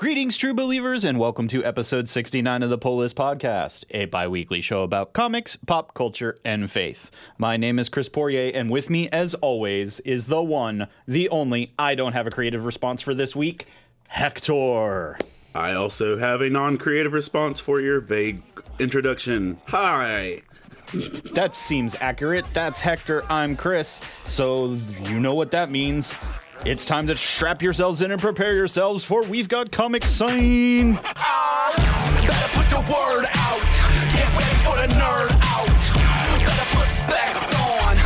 Greetings, true believers, and welcome to episode 69 of the Pull List Podcast, a bi-weekly show about comics, pop culture, and faith. My name is Chris Poirier, and with me, as always, is the one, the only, I don't have a creative response for this week, Hector. I also have a non-creative response for your vague introduction. Hi! That seems accurate. That's Hector. I'm Chris. So you know what that means. It's time to strap yourselves in and prepare yourselves for We've Got Comic Sign. Better put the word out. Can't wait for the nerd out. Better put specs on.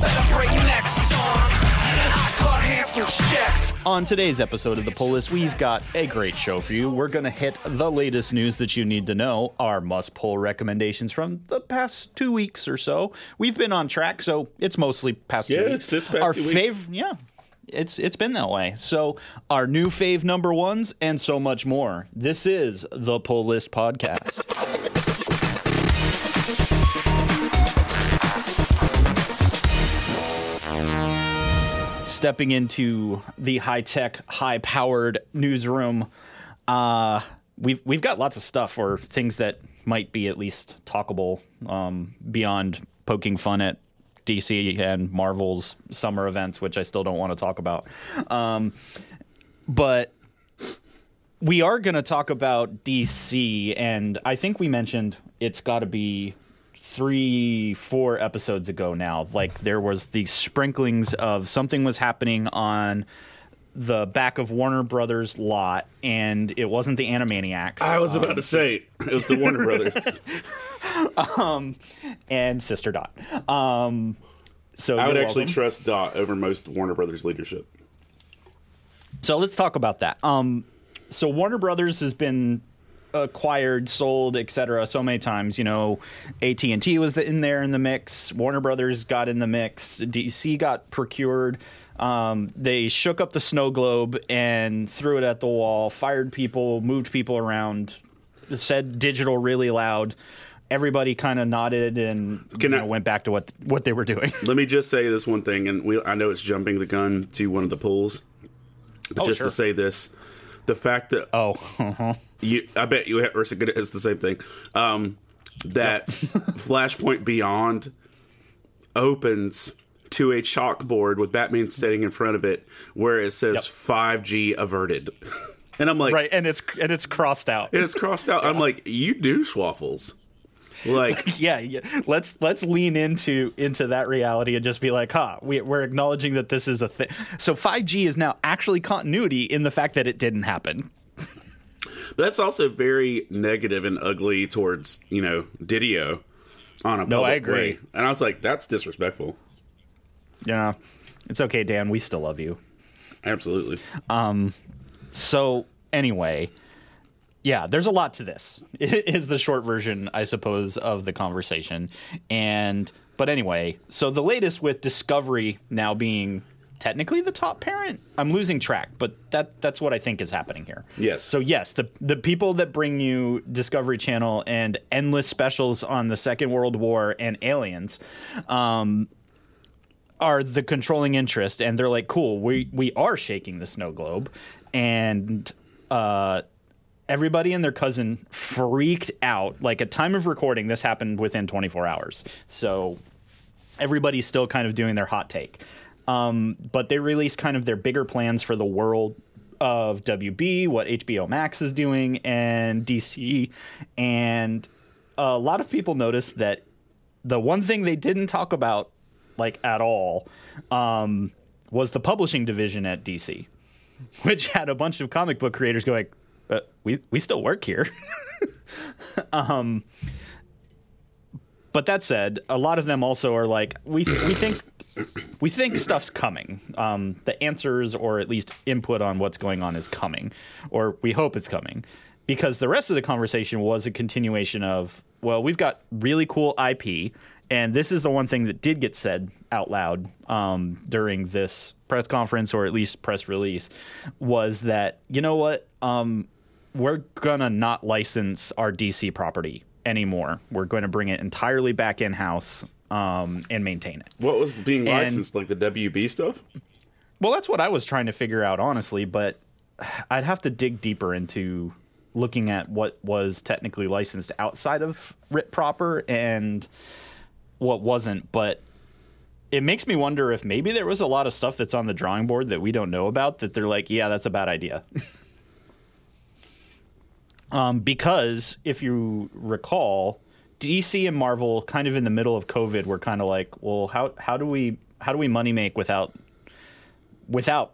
Better break necks on. I cut handsome checks. On today's episode of The Pull List, we've got a great show for you. We're going to hit the latest news that you need to know, our must-pull recommendations from the past 2 weeks or so. We've been on track, so it's mostly past 2 weeks. Yeah. It's been that way. So our new fave number ones and so much more. This is the Pull List Podcast. Stepping into the high-tech, high-powered newsroom, we've got lots of stuff or things that might be at least talkable beyond poking fun at DC and Marvel's summer events, which I still don't want to talk about. But we are going to talk about DC, and I think we mentioned it's got to be 3-4 episodes ago now. Like, there was the sprinklings of something was happening on the back of Warner Brothers lot, and it wasn't the Animaniacs. I was about to say, it was the Warner Brothers. And Sister Dot. So I would actually trust Dot over most Warner Brothers leadership. So let's talk about that. So Warner Brothers has been acquired, sold, etc. so many times. You know, AT&T was in the mix. Warner Brothers got in the mix. DC got procured. They shook up the snow globe and threw it at the wall, fired people, moved people around, said digital really loud. Everybody kind of nodded and went back to what they were doing. Let me just say this one thing, and I know it's jumping the gun to one of the pulls, but to say this, the fact that I bet you it's the same thing. Flashpoint Beyond opens to a chalkboard with Batman standing in front of it, where it says 5G averted, and I'm like, right, and it's crossed out. And it's crossed out. Yeah. I'm like, you douchewaffles. Like, yeah, let's lean into that reality and just be like, we're acknowledging that this is a thing. So 5G is now actually continuity in the fact that it didn't happen. But that's also very negative and ugly towards, you know, Didio on a public I agree. Way. And I was like, that's disrespectful. Yeah. It's okay, Dan. We still love you. Absolutely. So anyway... Yeah, there's a lot to this, is the short version, I suppose, of the conversation. But anyway, so the latest with Discovery now being technically the top parent. I'm losing track, but that's what I think is happening here. Yes. So yes, the people that bring you Discovery Channel and endless specials on the Second World War and aliens are the controlling interest. And they're like, cool, we are shaking the snow globe. And... everybody and their cousin freaked out. Like, at time of recording, this happened within 24 hours. So everybody's still kind of doing their hot take. But they released kind of their bigger plans for the world of WB, what HBO Max is doing, and DC. And a lot of people noticed that the one thing they didn't talk about, like, at all, was the publishing division at DC, which had a bunch of comic book creators going... we still work here. But that said, a lot of them also are like, we think stuff's coming. The answers, or at least input on what's going on, is coming, or we hope it's coming, because the rest of the conversation was a continuation of, well, we've got really cool IP, and this is the one thing that did get said out loud during this press conference, or at least press release, was that, you know what? We're going to not license our DC property anymore. We're going to bring it entirely back in-house and maintain it. What was being licensed, like the WB stuff? Well, that's what I was trying to figure out, honestly, but I'd have to dig deeper into looking at what was technically licensed outside of RIP proper and what wasn't, but it makes me wonder if maybe there was a lot of stuff that's on the drawing board that we don't know about that they're like, yeah, that's a bad idea. Because if you recall, DC and Marvel kind of in the middle of COVID were kind of like, well, how do we money make without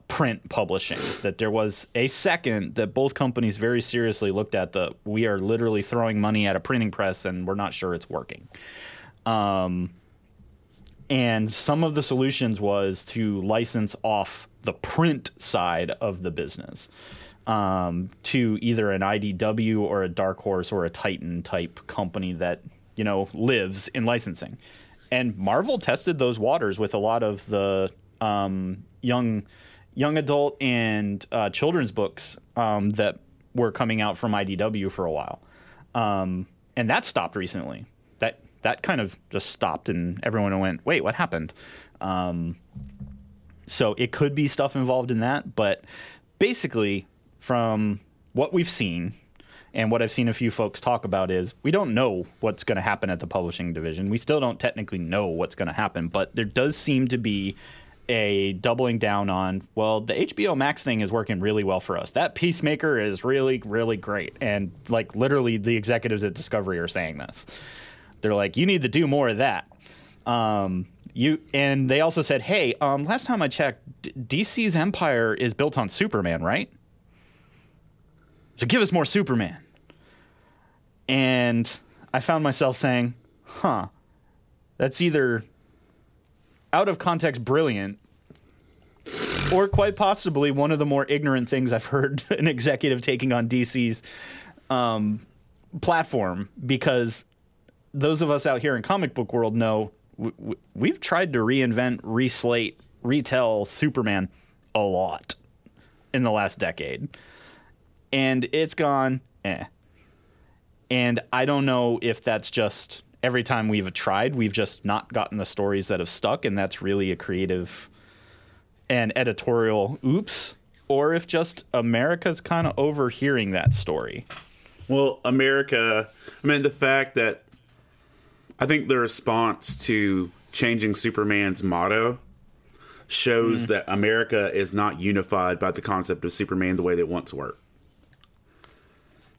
print publishing? That there was a second that both companies very seriously looked at the, we are literally throwing money at a printing press and we're not sure it's working. And some of the solutions was to license off the print side of the business to either an IDW or a Dark Horse or a Titan type company that, you know, lives in licensing. And Marvel tested those waters with a lot of the young adult and children's books that were coming out from IDW for a while. And that stopped recently. That kind of just stopped and everyone went, wait, what happened? So it could be stuff involved in that. But basically, from what we've seen and what I've seen a few folks talk about is we don't know what's going to happen at the publishing division. We still don't technically know what's going to happen. But there does seem to be a doubling down on, well, the HBO Max thing is working really well for us. That Peacemaker is really, really great. And like literally the executives at Discovery are saying this. They're like, you need to do more of that. And they also said, hey, last time I checked, DC's empire is built on Superman, right? So give us more Superman. And I found myself saying, huh, that's either out of context brilliant or quite possibly one of the more ignorant things I've heard an executive taking on DC's platform, because those of us out here in comic book world know we've tried to reinvent, reslate, retell Superman a lot in the last decade. And it's gone, eh. And I don't know if that's just every time we've tried, we've just not gotten the stories that have stuck, and that's really a creative and editorial oops, or if just America's kind of overhearing that story. Well, America, I mean, the fact that I think the response to changing Superman's motto shows that America is not unified by the concept of Superman the way they once were.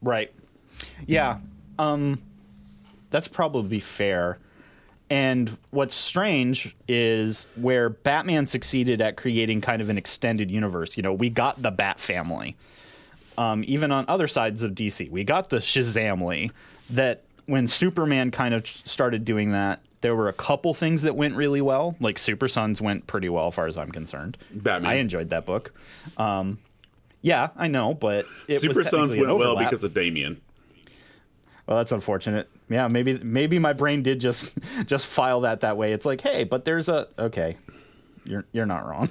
Right. Yeah. That's probably fair. And what's strange is where Batman succeeded at creating kind of an extended universe. You know, we got the Bat family. Even on other sides of DC, we got the Shazamly. That when Superman kind of started doing that, there were a couple things that went really well. Like Super Sons went pretty well, as far as I'm concerned. Batman. I enjoyed that book. Yeah, I know, but it Super was Sons went well because of Damien. Well, that's unfortunate. Yeah, maybe my brain did just file that way. It's like, hey, but there's a okay. You're not wrong.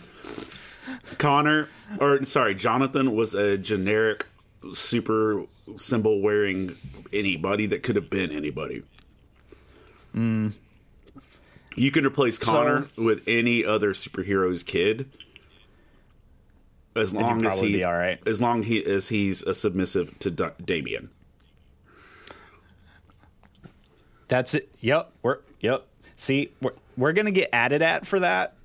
Jonathan was a generic super symbol wearing anybody that could have been anybody. You can replace Connor with any other superhero's kid, as long as he, all right, as long as he's a submissive to Damien. That's it. Yep. Yep. See, we're gonna get added at for that,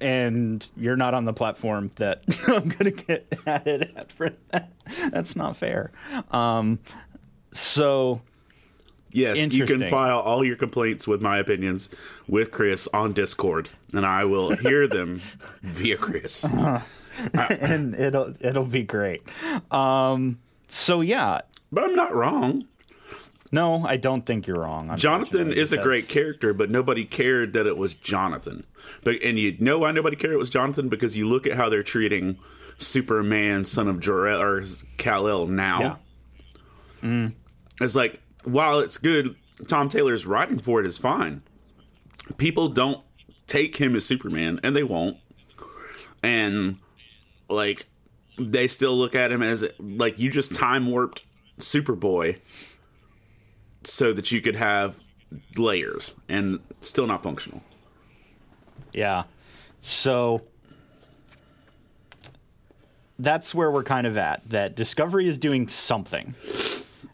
and you're not on the platform that I'm gonna get added at for that. That's not fair. So yes, you can file all your complaints with my opinions with Chris on Discord, and I will hear them via Chris. And it'll be great. So yeah, but I'm not wrong. No, I don't think you're wrong. Jonathan is a great character, but nobody cared that it was Jonathan. And you know why nobody cared it was Jonathan? Because you look at how they're treating Superman, son of Jor-El, or Kal-El now. Yeah. It's like, while it's good, Tom Taylor's writing for it is fine. People don't take him as Superman, and they won't. And, like, they still look at him as, like, you just time-warped Superboy so that you could have layers and still not functional. Yeah. So that's where we're kind of at, that Discovery is doing something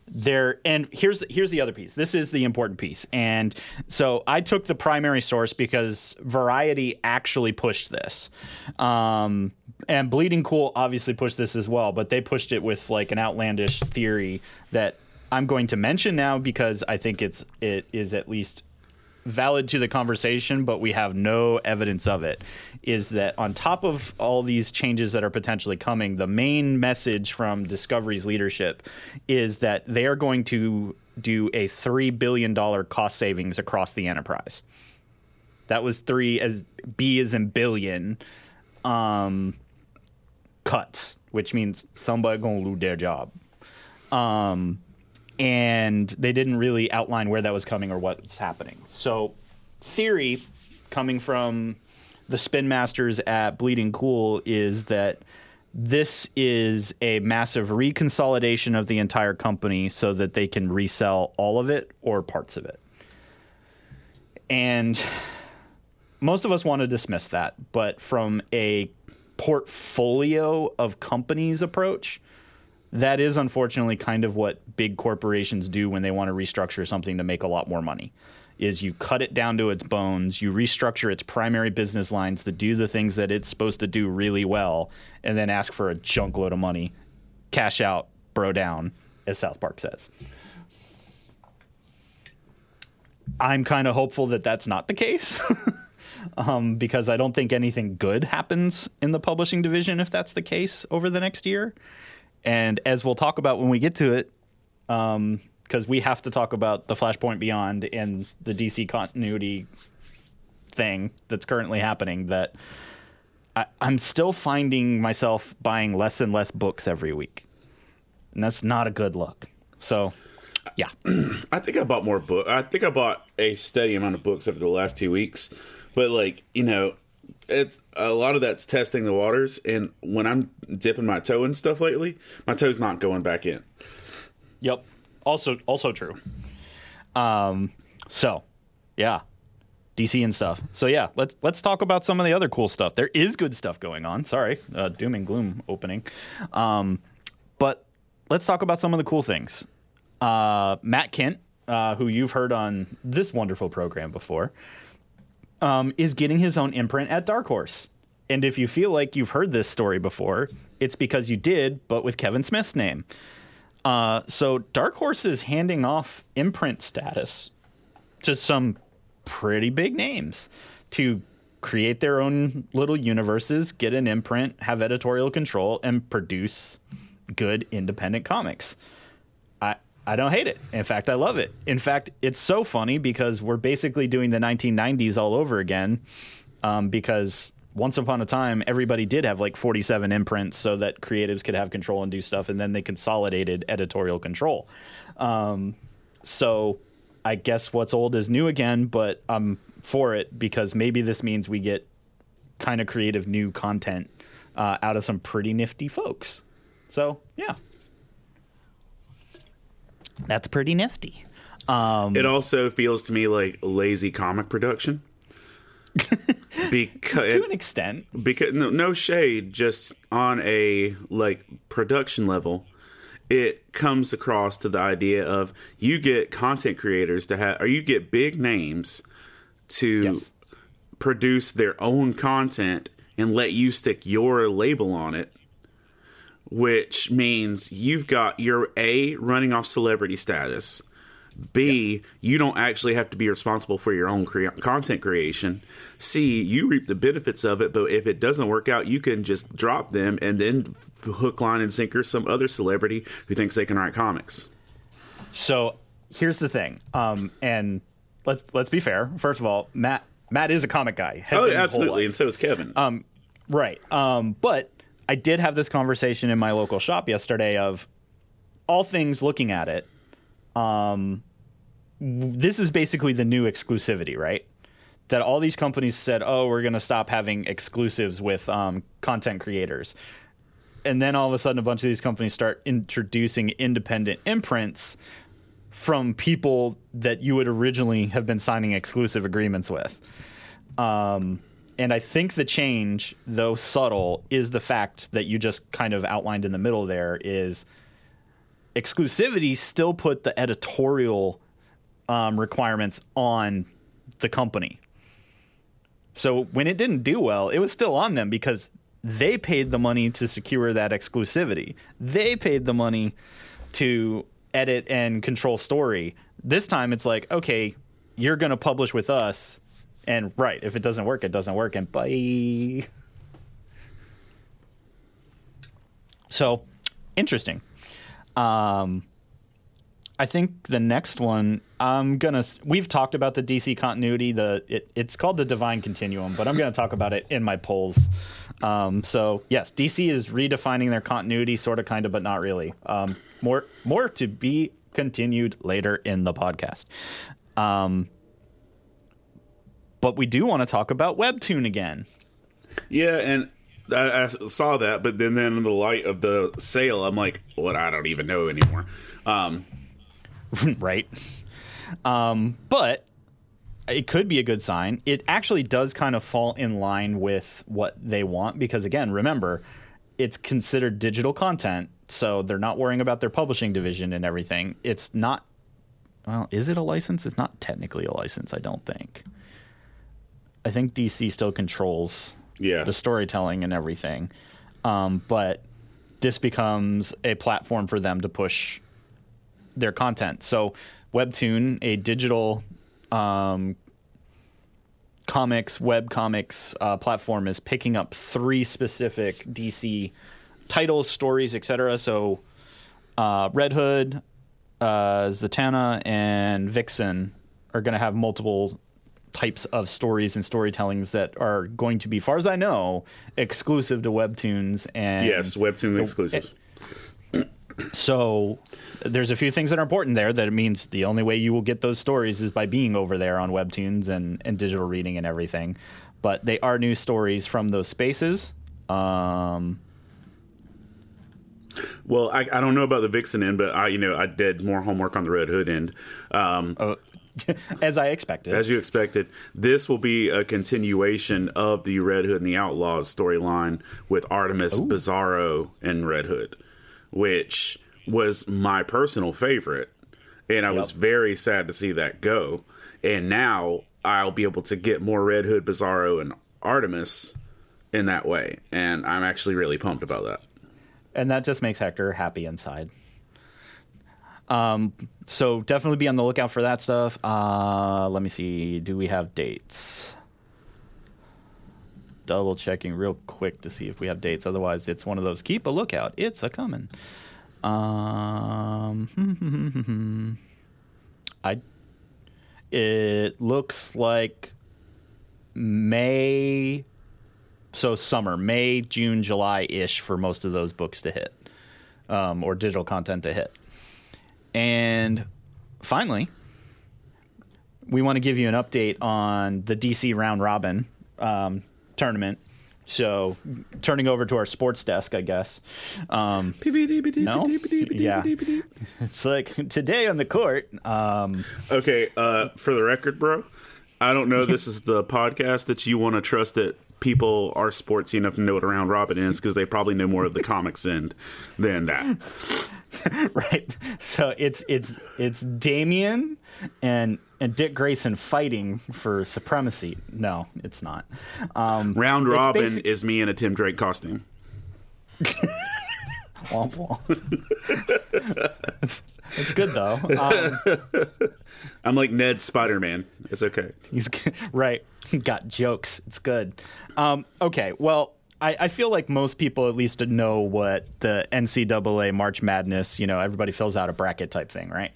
there. And here's the other piece. This is the important piece. And so I took the primary source because Variety actually pushed this. And Bleeding Cool obviously pushed this as well, but they pushed it with like an outlandish theory that I'm going to mention now because I think it is at least valid to the conversation, but we have no evidence of it, is that on top of all these changes that are potentially coming, the main message from Discovery's leadership is that they are going to do a $3 billion cost savings across the enterprise. That was three as B as in billion cuts, which means somebody gonna lose their job. And they didn't really outline where that was coming or what's happening. So theory coming from the spin masters at Bleeding Cool is that this is a massive reconsolidation of the entire company so that they can resell all of it or parts of it. And most of us want to dismiss that, but from a portfolio of companies approach, that is unfortunately kind of what big corporations do when they want to restructure something to make a lot more money, is you cut it down to its bones, you restructure its primary business lines to do the things that it's supposed to do really well, and then ask for a junk load of money, cash out, bro down, as South Park says. I'm kind of hopeful that that's not the case because I don't think anything good happens in the publishing division if that's the case over the next year. And as we'll talk about when we get to it, because we have to talk about the Flashpoint Beyond and the DC continuity thing that's currently happening, that I'm still finding myself buying less and less books every week. And that's not a good look. So, yeah. I think I bought more books. I think I bought a steady amount of books over the last 2 weeks. But, like, you know, it's a lot of that's testing the waters, and when I'm dipping my toe in stuff lately, my toe's not going back in. Yep. Also true. So yeah, DC and stuff. So yeah, let's talk about some of the other cool stuff. There is good stuff going on. Sorry, doom and gloom opening. But let's talk about some of the cool things. Matt Kent, who you've heard on this wonderful program before, is getting his own imprint at Dark Horse. And if you feel like you've heard this story before, it's because you did, but with Kevin Smith's name. So Dark Horse is handing off imprint status to some pretty big names to create their own little universes, get an imprint, have editorial control, and produce good independent comics. I don't hate it. In fact, I love it. In fact, it's so funny because we're basically doing the 1990s all over again, because once upon a time, everybody did have like 47 imprints so that creatives could have control and do stuff, and then they consolidated editorial control. So I guess what's old is new again, but I'm for it because maybe this means we get kind of creative new content out of some pretty nifty folks. So, yeah. That's pretty nifty. It also feels to me like lazy comic production. To an extent. Because no shade, just on a like production level, it comes across to the idea of you get content creators to have, or you get big names to produce their own content and let you stick your label on it. Which means you've got your A, running off celebrity status. B, you don't actually have to be responsible for your own content creation. C, you reap the benefits of it, but if it doesn't work out, you can just drop them and then hook, line, and sinker some other celebrity who thinks they can write comics. So here's the thing, and let's be fair. First of all, Matt is a comic guy. Oh, yeah, absolutely, and so is Kevin. Right, but I did have this conversation in my local shop yesterday of all things looking at it. This is basically the new exclusivity, right? That all these companies said, oh, we're going to stop having exclusives with content creators. And then all of a sudden, a bunch of these companies start introducing independent imprints from people that you would originally have been signing exclusive agreements with. And I think the change, though subtle, is the fact that you just kind of outlined in the middle there is exclusivity still put the editorial requirements on the company. So when it didn't do well, it was still on them because they paid the money to secure that exclusivity. They paid the money to edit and control story. This time it's like, okay, you're going to publish with us. And right, if it doesn't work, it doesn't work, and bye. So, interesting. I think the next one, we've talked about the DC continuity. It's called the Divine Continuum, but I'm going to talk about it in my polls. So, yes, DC is redefining their continuity, sort of, kind of, but not really. More to be continued later in the podcast. But we do want to talk about Webtoon again. Yeah, and I saw that, but then in the light of the sale, I'm like, what? I don't even know anymore. Right. But it could be a good sign. It actually does kind of fall in line with what they want because, again, remember, it's considered digital content, so they're not worrying about their publishing division and everything. It's not – well, is it a license? It's not technically a license, I don't think. I think DC still controls the storytelling and everything. But this becomes a platform for them to push their content. So Webtoon, a digital web comics platform, is picking up 3 specific DC titles, stories, etc. So Red Hood, Zatanna, and Vixen are going to have multiple types of stories and storytellings that are going to be, far as I know, exclusive to Webtoons. And yes, Webtoons exclusive. So there's a few things that are important there, that it means the only way you will get those stories is by being over there on Webtoons and digital reading and everything. But they are new stories from those spaces. Well, I don't know about the Vixen end, but I did more homework on the Red Hood end. As I expected. As you expected. This will be a continuation of the Red Hood and the Outlaws storyline with Artemis, ooh, Bizarro, and Red Hood, which was my personal favorite. And I was very sad to see that go. And now I'll be able to get more Red Hood, Bizarro, and Artemis in that way. And I'm actually really pumped about that. And that just makes Hector happy inside. So definitely be on the lookout for that stuff. Let me see. Do we have dates? Double checking real quick to see if we have dates. Otherwise, it's one of those. Keep a lookout. It's a coming. It looks like May. So summer, May, June, July-ish for most of those books to hit, or digital content to hit. And finally, we want to give you an update on the DC Round Robin tournament. So turning over to our sports desk, I guess. No? Yeah. It's like today on the court. Okay. For the record, bro, I don't know. This is the podcast that you want to trust that people are sportsy enough to know what a round robin is, because they probably know more of the comics end than that. Right. So it's Damien and Dick Grayson fighting for supremacy. No, it's not. Round Robin is me in a Tim Drake costume. Womp womp. It's good though. I'm like Ned Spider-Man. It's okay. He's right. Got jokes. It's good. Okay. Well, I feel like most people at least know what the NCAA March Madness, everybody fills out a bracket type thing, right?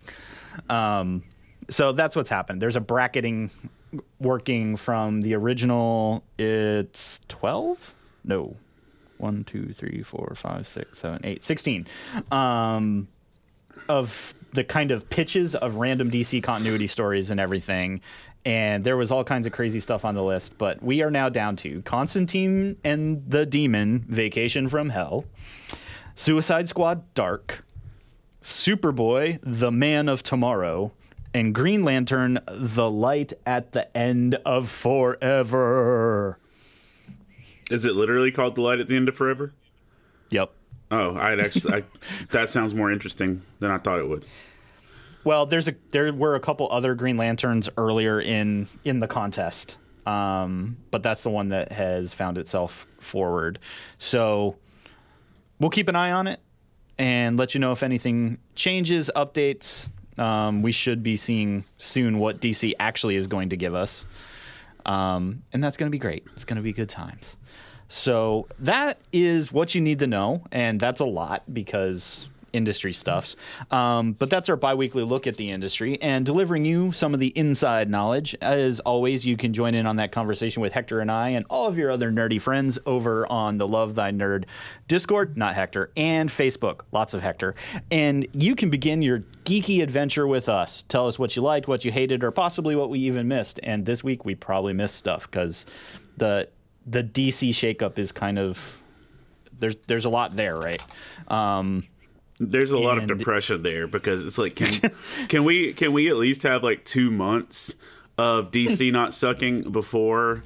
So that's what's happened. There's a bracketing working from the original. It's 12? No. 1, 2, 3, 4, 5, 6, 7, 8, 16. Of the kind of pitches of random DC continuity stories and everything. And there was all kinds of crazy stuff on the list, but we are now down to Constantine and the Demon, Vacation from Hell, Suicide Squad Dark, Superboy, The Man of Tomorrow, and Green Lantern, The Light at the End of Forever. Is it literally called The Light at the End of Forever? Yep. Oh, that sounds more interesting than I thought it would. Well, there were a couple other Green Lanterns earlier in the contest, but that's the one that has found itself forward. So we'll keep an eye on it and let you know if anything changes, updates. We should be seeing soon what DC actually is going to give us, and that's going to be great. It's going to be good times. So that is what you need to know, and that's a lot because industry stuffs. But that's our bi-weekly look at the industry and delivering you some of the inside knowledge. As always, you can join in on that conversation with Hector and I and all of your other nerdy friends over on the Love Thy Nerd Discord, not Hector, and Facebook, lots of Hector. And you can begin your geeky adventure with us. Tell us what you liked, what you hated, or possibly what we even missed. And this week we probably missed stuff because the DC shakeup is kind of there's a lot there, right? There's a lot of depression there because it's like, can we at least have like 2 months of DC not sucking before,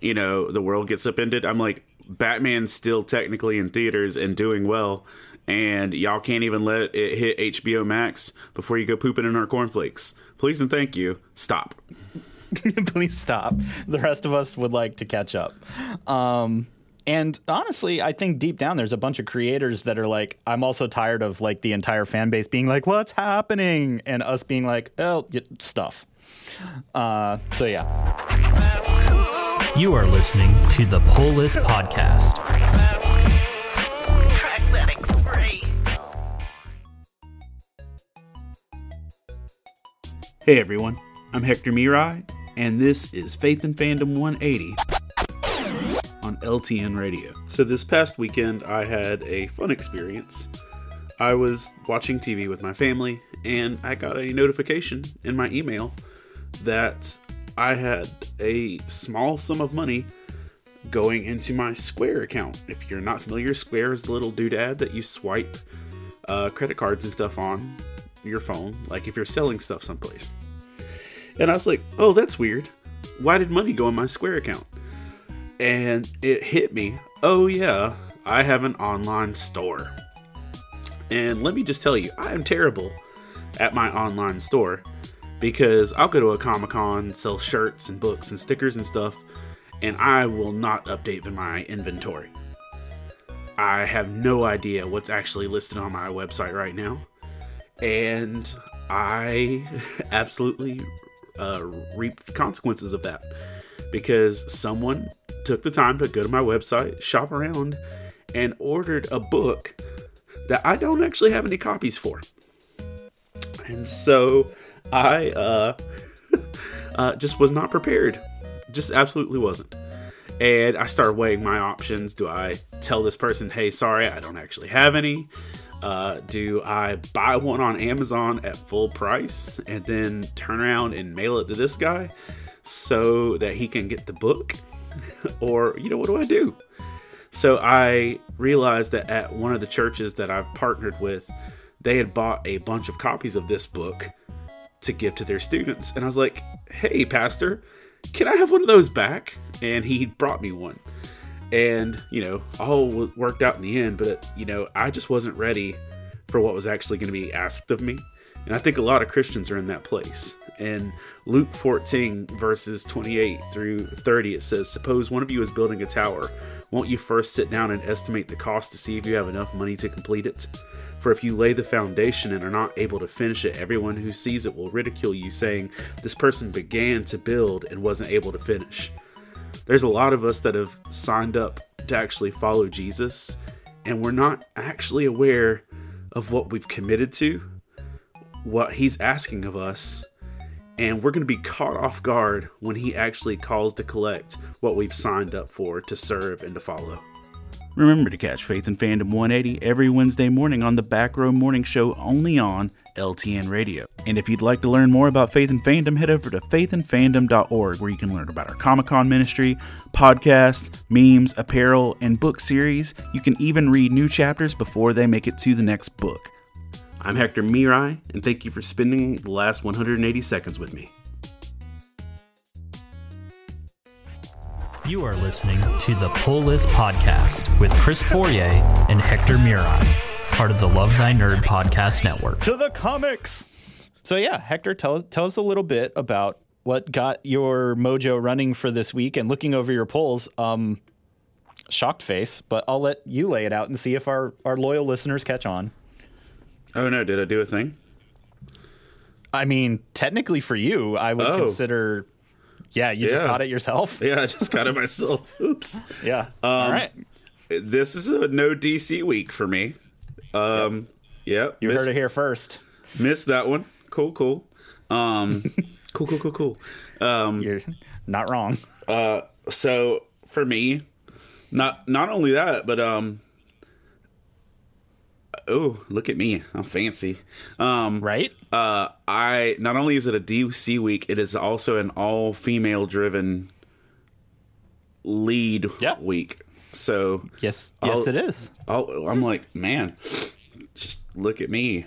you know, the world gets upended? I'm like, Batman's still technically in theaters and doing well, and y'all can't even let it hit HBO Max before you go pooping in our cornflakes. Please and thank you. Stop. Please stop. The rest of us would like to catch up. And honestly, I think deep down there's a bunch of creators that are like, I'm also tired of like the entire fan base being like, what's happening? And us being like, oh, stuff. So, yeah. You are listening to the Pull List Podcast. Hey, everyone. I'm Hector Mirai, and this is Faith in Fandom 180. On LTN Radio. So this past weekend I had a fun experience. I was watching TV with my family and I got a notification in my email that I had a small sum of money going into my Square account. If you're not familiar, Square is the little doodad that you swipe credit cards and stuff on your phone, like if you're selling stuff someplace. And I was like, oh, that's weird. Why did money go in my Square account? And it hit me, oh yeah, I have an online store. And let me just tell you, I am terrible at my online store because I'll go to a Comic-Con, sell shirts and books and stickers and stuff, and I will not update my inventory. I have no idea what's actually listed on my website right now. And I absolutely reaped the consequences of that because someone took the time to go to my website, shop around, and ordered a book that I don't actually have any copies for. And so I just was not prepared. Just absolutely wasn't. And I started weighing my options. Do I tell this person, hey, sorry, I don't actually have any? Do I buy one on Amazon at full price and then turn around and mail it to this guy so that he can get the book? Or, you know, what do I do? So I realized that at one of the churches that I've partnered with, they had bought a bunch of copies of this book to give to their students. And I was like, hey, pastor, can I have one of those back? And he brought me one. And, you know, all worked out in the end. But, you know, I just wasn't ready for what was actually going to be asked of me. And I think a lot of Christians are in that place. In Luke 14, verses 28 through 30, it says, suppose one of you is building a tower. Won't you first sit down and estimate the cost to see if you have enough money to complete it? For if you lay the foundation and are not able to finish it, everyone who sees it will ridicule you, saying, this person began to build and wasn't able to finish. There's a lot of us that have signed up to actually follow Jesus, and we're not actually aware of what we've committed to, what he's asking of us. And we're going to be caught off guard when he actually calls to collect what we've signed up for, to serve and to follow. Remember to catch Faith in Fandom 180 every Wednesday morning on the Back Row Morning Show, only on LTN Radio. And if you'd like to learn more about Faith in Fandom, head over to faithinfandom.org, where you can learn about our Comic-Con ministry, podcasts, memes, apparel, and book series. You can even read new chapters before they make it to the next book. I'm Hector Mirai, and thank you for spending the last 180 seconds with me. You are listening to the Pull List Podcast with Chris Poirier and Hector Miron, part of the Love Thy Nerd podcast network. To the comics! So yeah, Hector, tell us a little bit about what got your mojo running for this week and looking over your polls. Shocked face, but I'll let you lay it out and see if our loyal listeners catch on. Oh no, did I do a thing? I mean, technically for you, I would consider... Yeah, you just got it yourself? Yeah, I just got it myself. Oops. Yeah. All right. This is a no DC week for me. Yep. You heard it here first. Missed that one. Cool. Cool. You're not wrong. So for me, not only that, but oh, look at me. I'm fancy. Right? I not only is it a DC week, it is also an all-female driven lead week. So Yes, it is. I'm like, man, just look at me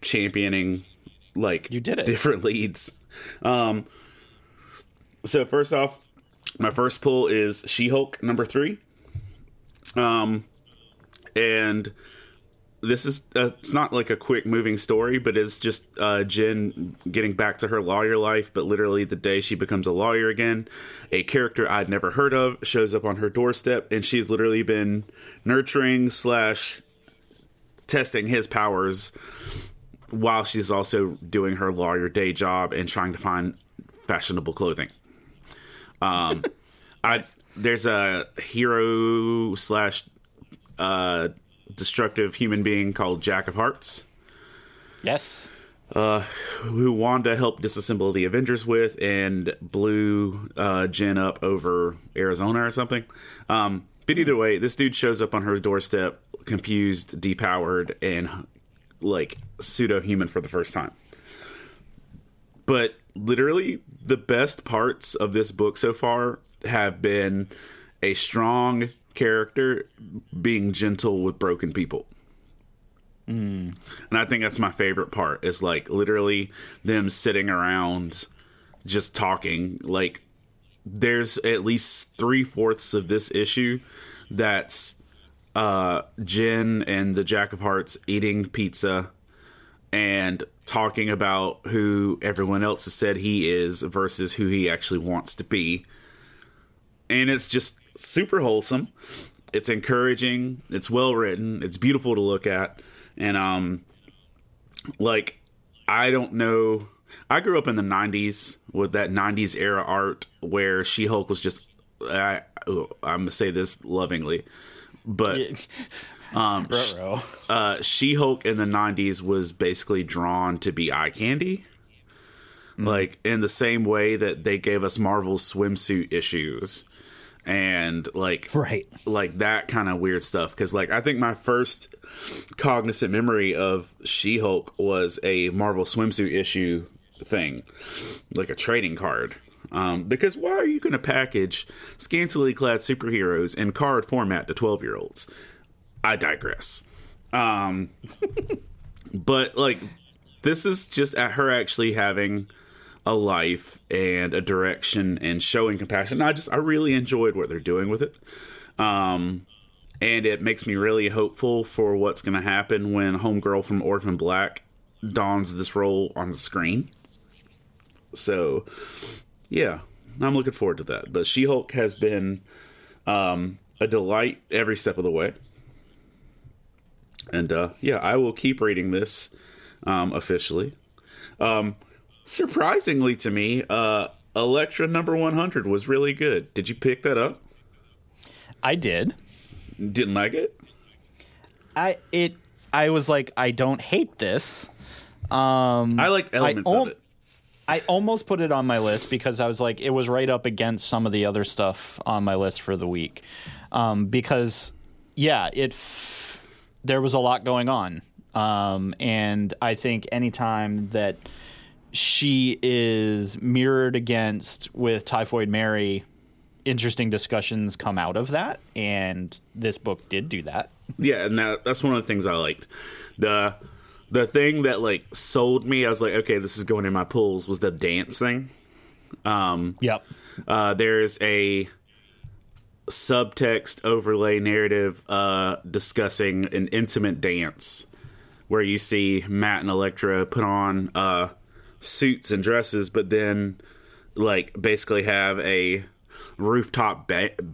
championing like you did it. Different leads. So first off, my first pull is She-Hulk number 3. And this is it's not like a quick moving story, but it's just Jen getting back to her lawyer life. But literally the day she becomes a lawyer again, a character I'd never heard of shows up on her doorstep, and she's literally been nurturing / testing his powers while she's also doing her lawyer day job and trying to find fashionable clothing. There's a hero / destructive human being called Jack of Hearts. Yes. Who Wanda helped disassemble the Avengers with and blew Jen up over Arizona or something. But either way, this dude shows up on her doorstep, confused, depowered, and like pseudo-human for the first time. But literally the best parts of this book so far have been a strong character being gentle with broken people. And I think that's my favorite part, is like literally them sitting around just talking. Like there's at least 3/4 of this issue that's Jen and the Jack of Hearts eating pizza and talking about who everyone else has said he is versus who he actually wants to be. And it's just super wholesome. It's encouraging. It's well written. It's beautiful to look at. And like, I don't know. I grew up in the 90s with that 90s era art where She-Hulk was just, I'm gonna say this lovingly, but She-Hulk in the 90s was basically drawn to be eye candy. Like in the same way that they gave us Marvel's swimsuit issues. And like that kind of weird stuff, because like I think my first cognizant memory of She-Hulk was a Marvel swimsuit issue thing, like a trading card. Because why are you going to package scantily clad superheroes in card format to 12-year-olds? I digress. But like this is just at her actually having a life and a direction and showing compassion. I really enjoyed what they're doing with it. And it makes me really hopeful for what's going to happen when Homegirl from Orphan Black dons this role on the screen. So yeah, I'm looking forward to that. But She-Hulk has been a delight every step of the way. And yeah, I will keep reading this officially. Surprisingly to me, Elektra number 100 was really good. Did you pick that up? I did. Didn't like it? I was like, I don't hate this. I liked elements of it. I almost put it on my list because I was like, it was right up against some of the other stuff on my list for the week. Because yeah, there was a lot going on. And I think anytime that she is mirrored against with Typhoid Mary, interesting discussions come out of that, and this book did do that. Yeah, and that's one of the things I liked. The thing that like sold me, I was like, okay, this is going in my pulls, was the dance thing. There's a subtext overlay narrative discussing an intimate dance where you see Matt and Elektra put on suits and dresses, but then like basically have a rooftop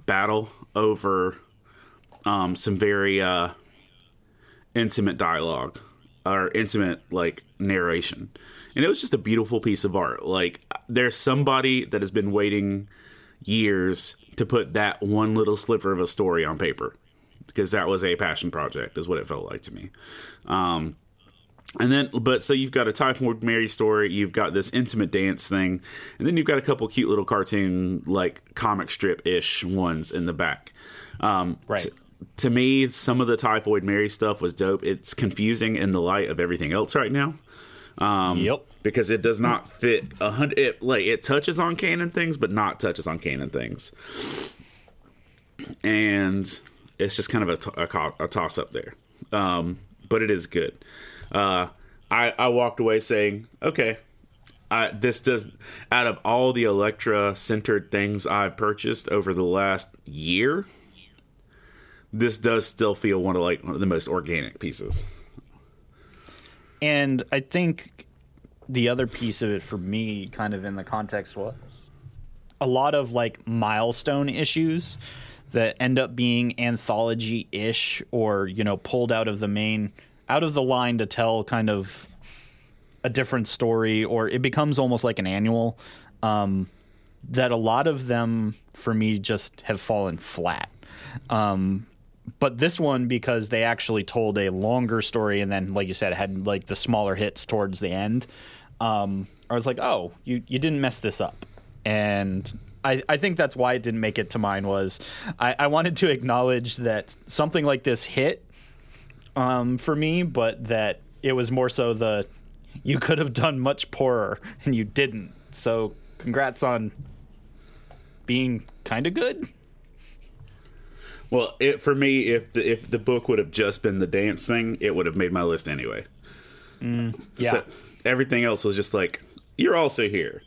battle over some very intimate dialogue or intimate like narration. And it was just a beautiful piece of art. Like, there's somebody that has been waiting years to put that one little sliver of a story on paper, because that was a passion project, is what it felt like to me. And then, but so you've got a Typhoid Mary story, you've got this intimate dance thing, and then you've got a couple cute little cartoon, like comic strip ish ones in the back. Right. To me, some of the Typhoid Mary stuff was dope. It's confusing in the light of everything else right now. Yep. Because it does not fit 100. It touches on canon things, but not touches on canon things. And it's just kind of a toss up there. But it is good. I walked away saying, okay, this does, out of all the Elektra centered things I've purchased over the last year, this does still feel one of the most organic pieces. And I think the other piece of it for me, kind of in the context, was a lot of like milestone issues that end up being anthology-ish, or, you know, pulled out of the main, out of the line to tell kind of a different story, or it becomes almost like an annual, that a lot of them for me just have fallen flat. But this one, because they actually told a longer story and then, like you said, had like the smaller hits towards the end, I was like, oh, you didn't mess this up. And I think that's why it didn't make it to mine, was I wanted to acknowledge that something like this hit for me, but that it was more so the, you could have done much poorer and you didn't. So congrats on being kind of good. Well, for me, if the book would have just been the dance thing, it would have made my list anyway. Yeah. So everything else was just like, you're also here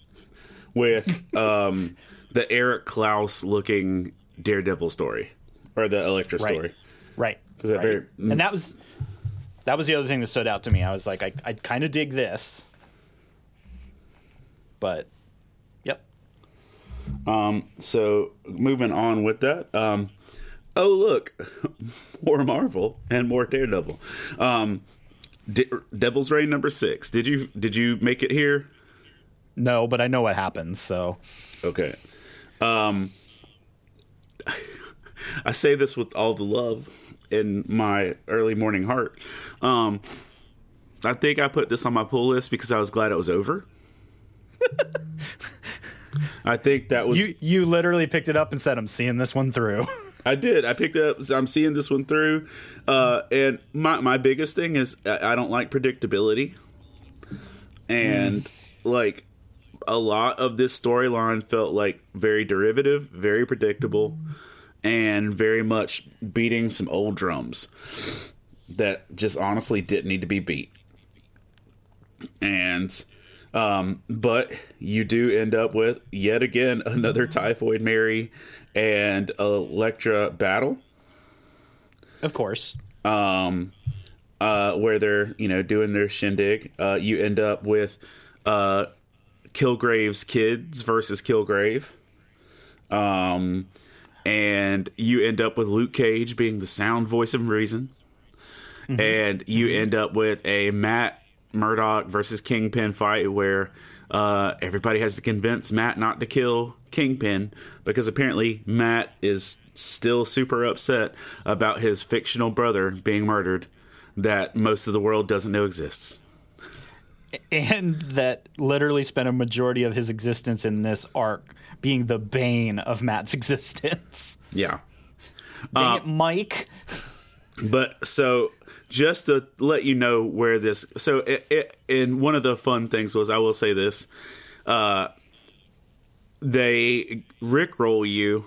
with the Eric Klaus looking Daredevil story, or the Elektra story. Right. That right. And that was the other thing that stood out to me. I was like, I kind of dig this, but yep. So moving on with that. Oh, look, more Marvel and more Daredevil. Devil's Reign #6. Did you make it here? No, but I know what happens. So okay. I say this with all the love in my early morning heart. I think I put this on my pull list because I was glad it was over. I think that was... You literally picked it up and said, I'm seeing this one through. I did. I picked it up, so I'm seeing this one through. And my biggest thing is I don't like predictability. And, like, a lot of this storyline felt, like, very derivative, very predictable, and very much beating some old drums that just honestly didn't need to be beat. And... but you do end up with, yet again, another Typhoid Mary and Elektra battle. Of course. Where they're, you know, doing their shindig. You end up with Kilgrave's kids versus Kilgrave. And you end up with Luke Cage being the sound voice of reason. Mm-hmm. And you end up with a Matt Murdock versus Kingpin fight where everybody has to convince Matt not to kill Kingpin, because apparently Matt is still super upset about his fictional brother being murdered that most of the world doesn't know exists. And that literally spent a majority of his existence in this arc being the bane of Matt's existence. Yeah. Dang it, Mike. But so... just to let you know where this... So, and one of the fun things was, I will say this, they Rickroll you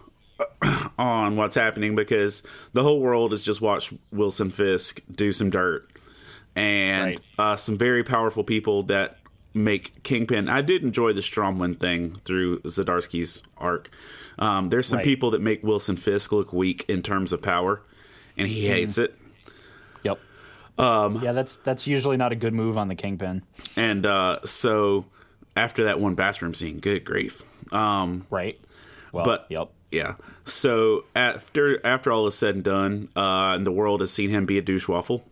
on what's happening, because the whole world has just watched Wilson Fisk do some dirt. And some very powerful people that make Kingpin. I did enjoy the Stromlin thing through Zdarsky's arc. There's some people that make Wilson Fisk look weak in terms of power, and he hates it. Yep. Yeah, that's usually not a good move on the Kingpin. And so after that one bathroom scene, good grief. Well, but yeah. So after all is said and done, and the world has seen him be a douche waffle.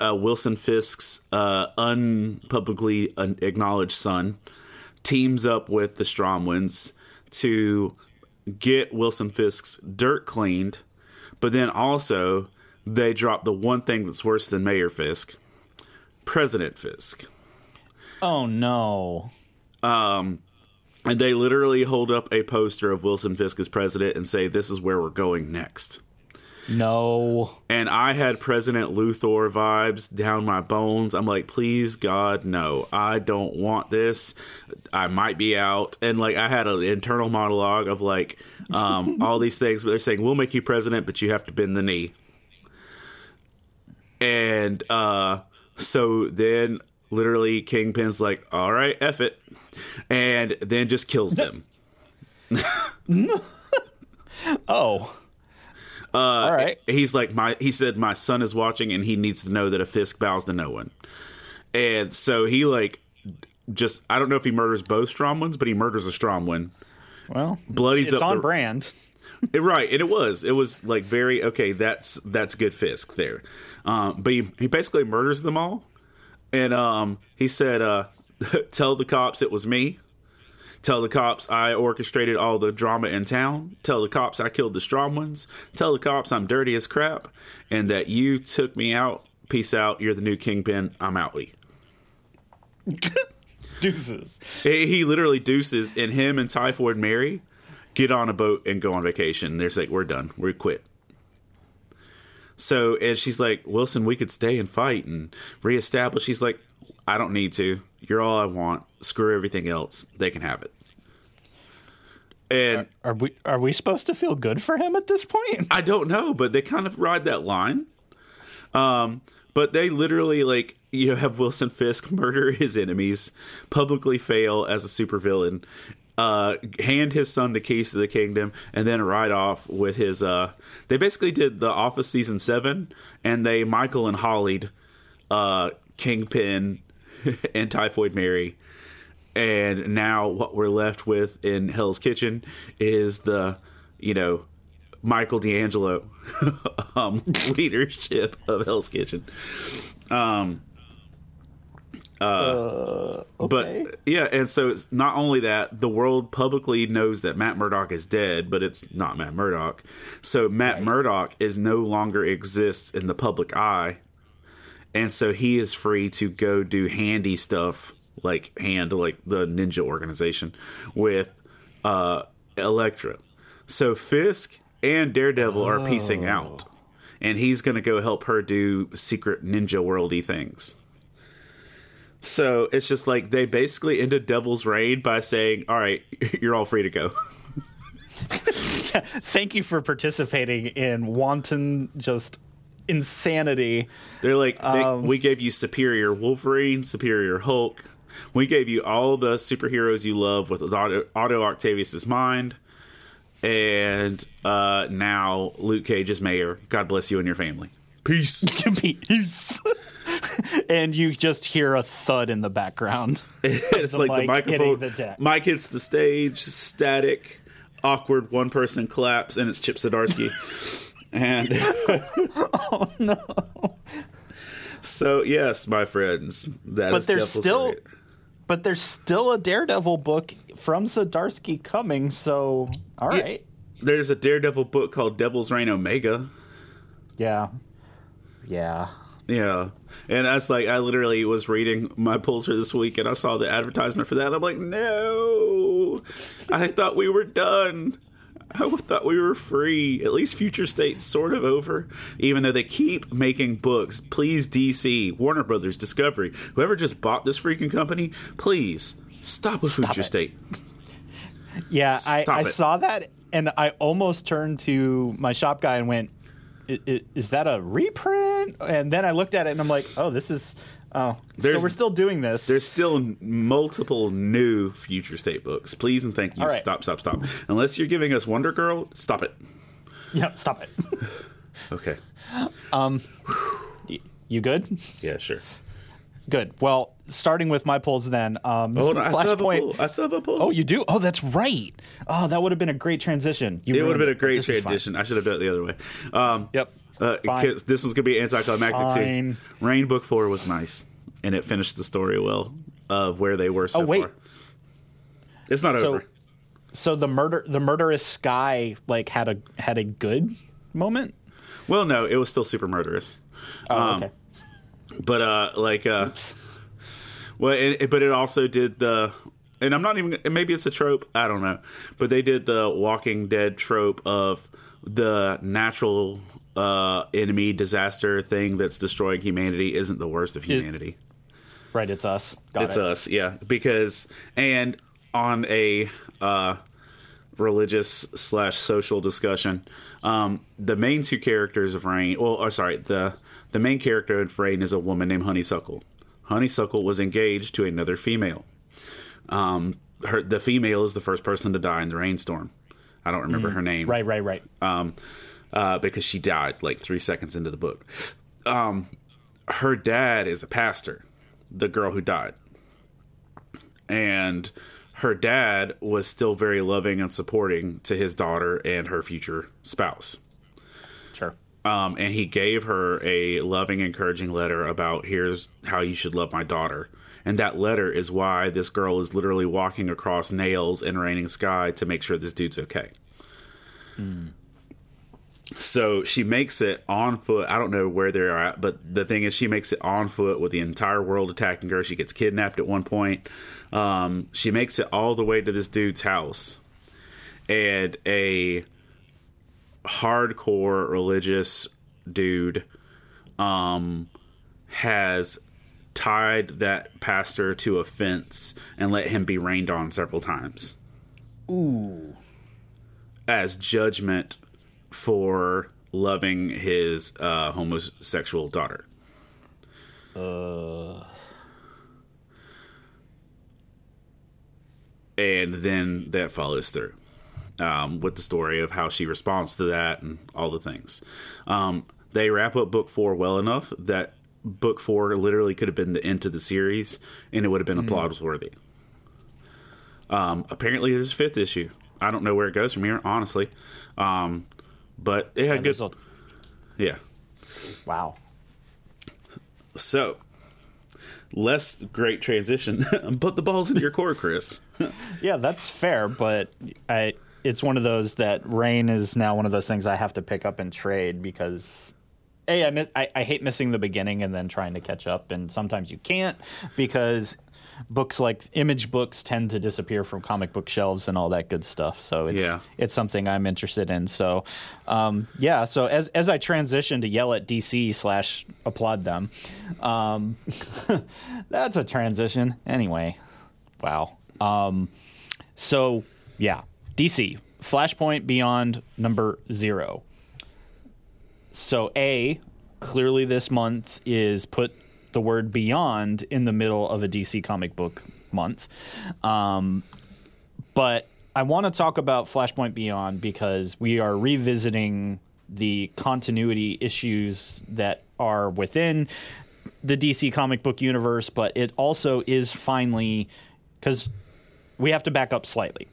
Wilson Fisk's unpublicly acknowledged son teams up with the Stromlins to get Wilson Fisk's dirt cleaned, but then also they drop the one thing that's worse than Mayor Fisk, President Fisk. Oh no. And they literally hold up a poster of Wilson Fisk as president and say, "This is where we're going next." No. And I had President Luthor vibes down my bones. I'm like, please, God, no. I don't want this. I might be out. And, like, I had an internal monologue of, like, all these things. But they're saying, we'll make you president, but you have to bend the knee. And so then literally Kingpin's like, all right, F it. And then just kills them. Oh. All right. He's like, he said, my son is watching and he needs to know that a Fisk bows to no one. And so he like, just, I don't know if he murders both Stromlins, but he murders a Stromlin. Well, bloodies it's up on brand. Right. And it was like very, okay, that's good Fisk there. But he basically murders them all. And, he said, tell the cops it was me. Tell the cops I orchestrated all the drama in town. Tell the cops I killed the Stromlins. Tell the cops I'm dirty as crap and that you took me out. Peace out. You're the new Kingpin. I'm outie. Deuces. He literally deuces, and him and Typhoid Mary get on a boat and go on vacation. They're like, we're done. We quit. So, and she's like, Wilson, we could stay and fight and reestablish. He's like, I don't need to. You're all I want. Screw everything else. They can have it. And are we supposed to feel good for him at this point? I don't know, but they kind of ride that line. But they literally like, you know, have Wilson Fisk murder his enemies, publicly fail as a supervillain, hand his son the keys to the kingdom, and then ride off with his they basically did The Office season 7 and they Michael and Hollied Kingpin and Typhoid Mary, and now what we're left with in Hell's Kitchen is the, you know, Michael D'Angelo leadership of Hell's Kitchen. Okay. But yeah, and so not only that, the world publicly knows that Matt Murdock is dead, but it's not Matt Murdock. So Matt Murdock is no longer exists in the public eye. And so he is free to go do handy stuff, like the ninja organization, with Elektra. So Fisk and Daredevil are piecing out, and he's going to go help her do secret ninja worldy things. So it's just like they basically ended Devil's Reign by saying, all right, you're all free to go. Thank you for participating in wanton just insanity. They're like, we gave you superior Wolverine, superior Hulk. We gave you all the superheroes you love with Otto Octavius's mind. And now Luke Cage is mayor. God bless you and your family. Peace. Peace. And you just hear a thud in the background. It's like the microphone. Mike hits the stage, static, awkward, one person claps, and it's Chip Zdarsky. And oh no! So yes, my friends, that but is there's still, right. But there's still a Daredevil book from Zdarsky coming. So all right, there's a Daredevil book called Devil's Reign Omega. Yeah. And I was like, I literally was reading my Pulitzer this week, and I saw the advertisement for that. And I'm like, no, I thought we were done. I thought we were free. At least Future State's sort of over, even though they keep making books. Please, DC, Warner Brothers, Discovery, whoever just bought this freaking company, please stop with Future State. Yeah, I saw that, and I almost turned to my shop guy and went, is that a reprint? And then I looked at it and I'm like, oh, this is... Oh, so we're still doing this. There's still multiple new Future State books. Please and thank you. Right. Stop. Unless you're giving us Wonder Girl, stop it. Yeah, stop it. Okay. You good? Yeah, sure. Good. Well, starting with my polls then. Hold on, I still have a poll. Oh, you do? Oh, that's right. Oh, that would have been a great transition. It would have been a great transition. I should have done it the other way. Yep. This was going to be anticlimactic too. Rain Book 4 was nice, and it finished the story well of where they were so far. It's not over. So the murderous sky like had a good moment? Well, no, it was still super murderous. Oh, okay. But but it also did the... And I'm not even... Maybe it's a trope. I don't know. But they did the Walking Dead trope of the natural... enemy disaster thing that's destroying humanity isn't the worst of humanity. Right, it's us. It's us, yeah. Because, and on a religious / social discussion, the main two characters of Rain, the main character of Rain is a woman named Honeysuckle. Honeysuckle was engaged to another female. The female is the first person to die in the rainstorm. I don't remember her name. Right. Because she died like 3 seconds into the book. Her dad is a pastor, the girl who died. And her dad was still very loving and supporting to his daughter and her future spouse. Sure. And he gave her a loving, encouraging letter about here's how you should love my daughter. And that letter is why this girl is literally walking across nails and raining sky to make sure this dude's okay. Hmm. So she makes it on foot. I don't know where they're at, but the thing is she makes it on foot with the entire world attacking her. She gets kidnapped at one point. She makes it all the way to this dude's house. And a hardcore religious dude has tied that pastor to a fence and let him be rained on several times. Ooh. As judgment for loving his homosexual daughter. And then that follows through with the story of how she responds to that and all the things. They wrap up book 4 well enough that book 4 literally could have been the end to the series and it would have been applause worthy. Apparently there's a 5th issue. I don't know where it goes from here, honestly. But it had good... Yeah. Wow. So, less great transition, but the ball's in your court, Chris. Yeah, that's fair, but it's one of those that Rain is now one of those things I have to pick up and trade because... A, I hate missing the beginning and then trying to catch up, and sometimes you can't because... Books like image books tend to disappear from comic book shelves and all that good stuff. So it's something I'm interested in. So, so as I transition to yell at DC / applaud them, that's a transition. Anyway, wow. DC, Flashpoint Beyond #0. So clearly this month is put the word beyond in the middle of a DC comic book month. But I want to talk about Flashpoint Beyond because we are revisiting the continuity issues that are within the DC comic book universe, but it also is finally, because we have to back up slightly.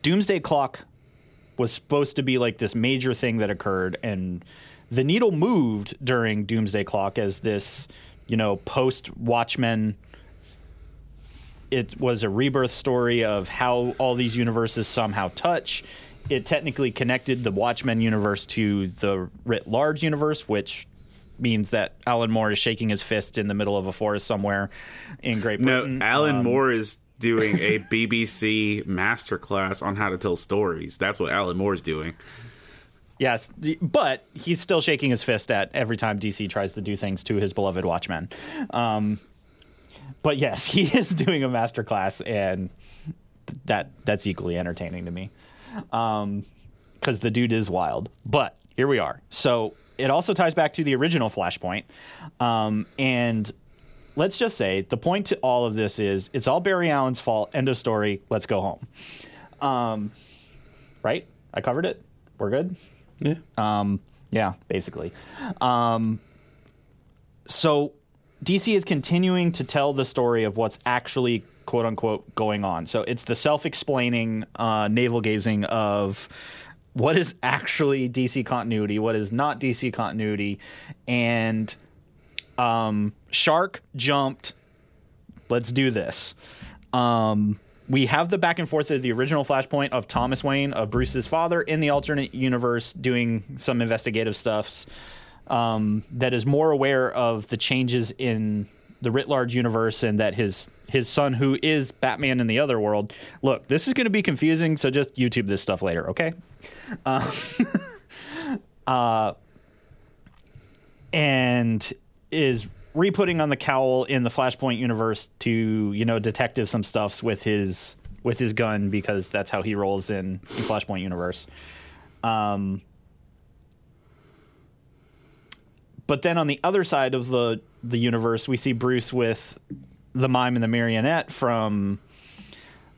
Doomsday Clock was supposed to be like this major thing that occurred, and the needle moved during Doomsday Clock as this, post-Watchmen. It was a rebirth story of how all these universes somehow touch. It technically connected the Watchmen universe to the writ large universe, which means that Alan Moore is shaking his fist in the middle of a forest somewhere in Great Britain. No, Alan Moore is doing a BBC masterclass on how to tell stories. That's what Alan Moore is doing. Yes, but he's still shaking his fist at every time DC tries to do things to his beloved Watchmen. But yes, he is doing a masterclass, and that's equally entertaining to me because the dude is wild. But here we are. So it also ties back to the original Flashpoint. And let's just say the point to all of this is it's all Barry Allen's fault. End of story. Let's go home. Right? I covered it. We're good. Yeah. Yeah, basically. So DC is continuing to tell the story of what's actually, quote unquote, going on. So it's the self-explaining navel-gazing of what is actually DC continuity, what is not DC continuity. And Shark jumped. Let's do this. We have the back and forth of the original Flashpoint of Thomas Wayne, of Bruce's father, in the alternate universe doing some investigative stuff that is more aware of the changes in the writ large universe, and that his son, who is Batman in the other world. Look, this is going to be confusing, so just YouTube this stuff later, okay? And is re-putting on the cowl in the Flashpoint universe to, you know, detective some stuffs with his gun, because that's how he rolls in Flashpoint universe. But then on the other side of the universe, we see Bruce with the mime and the marionette from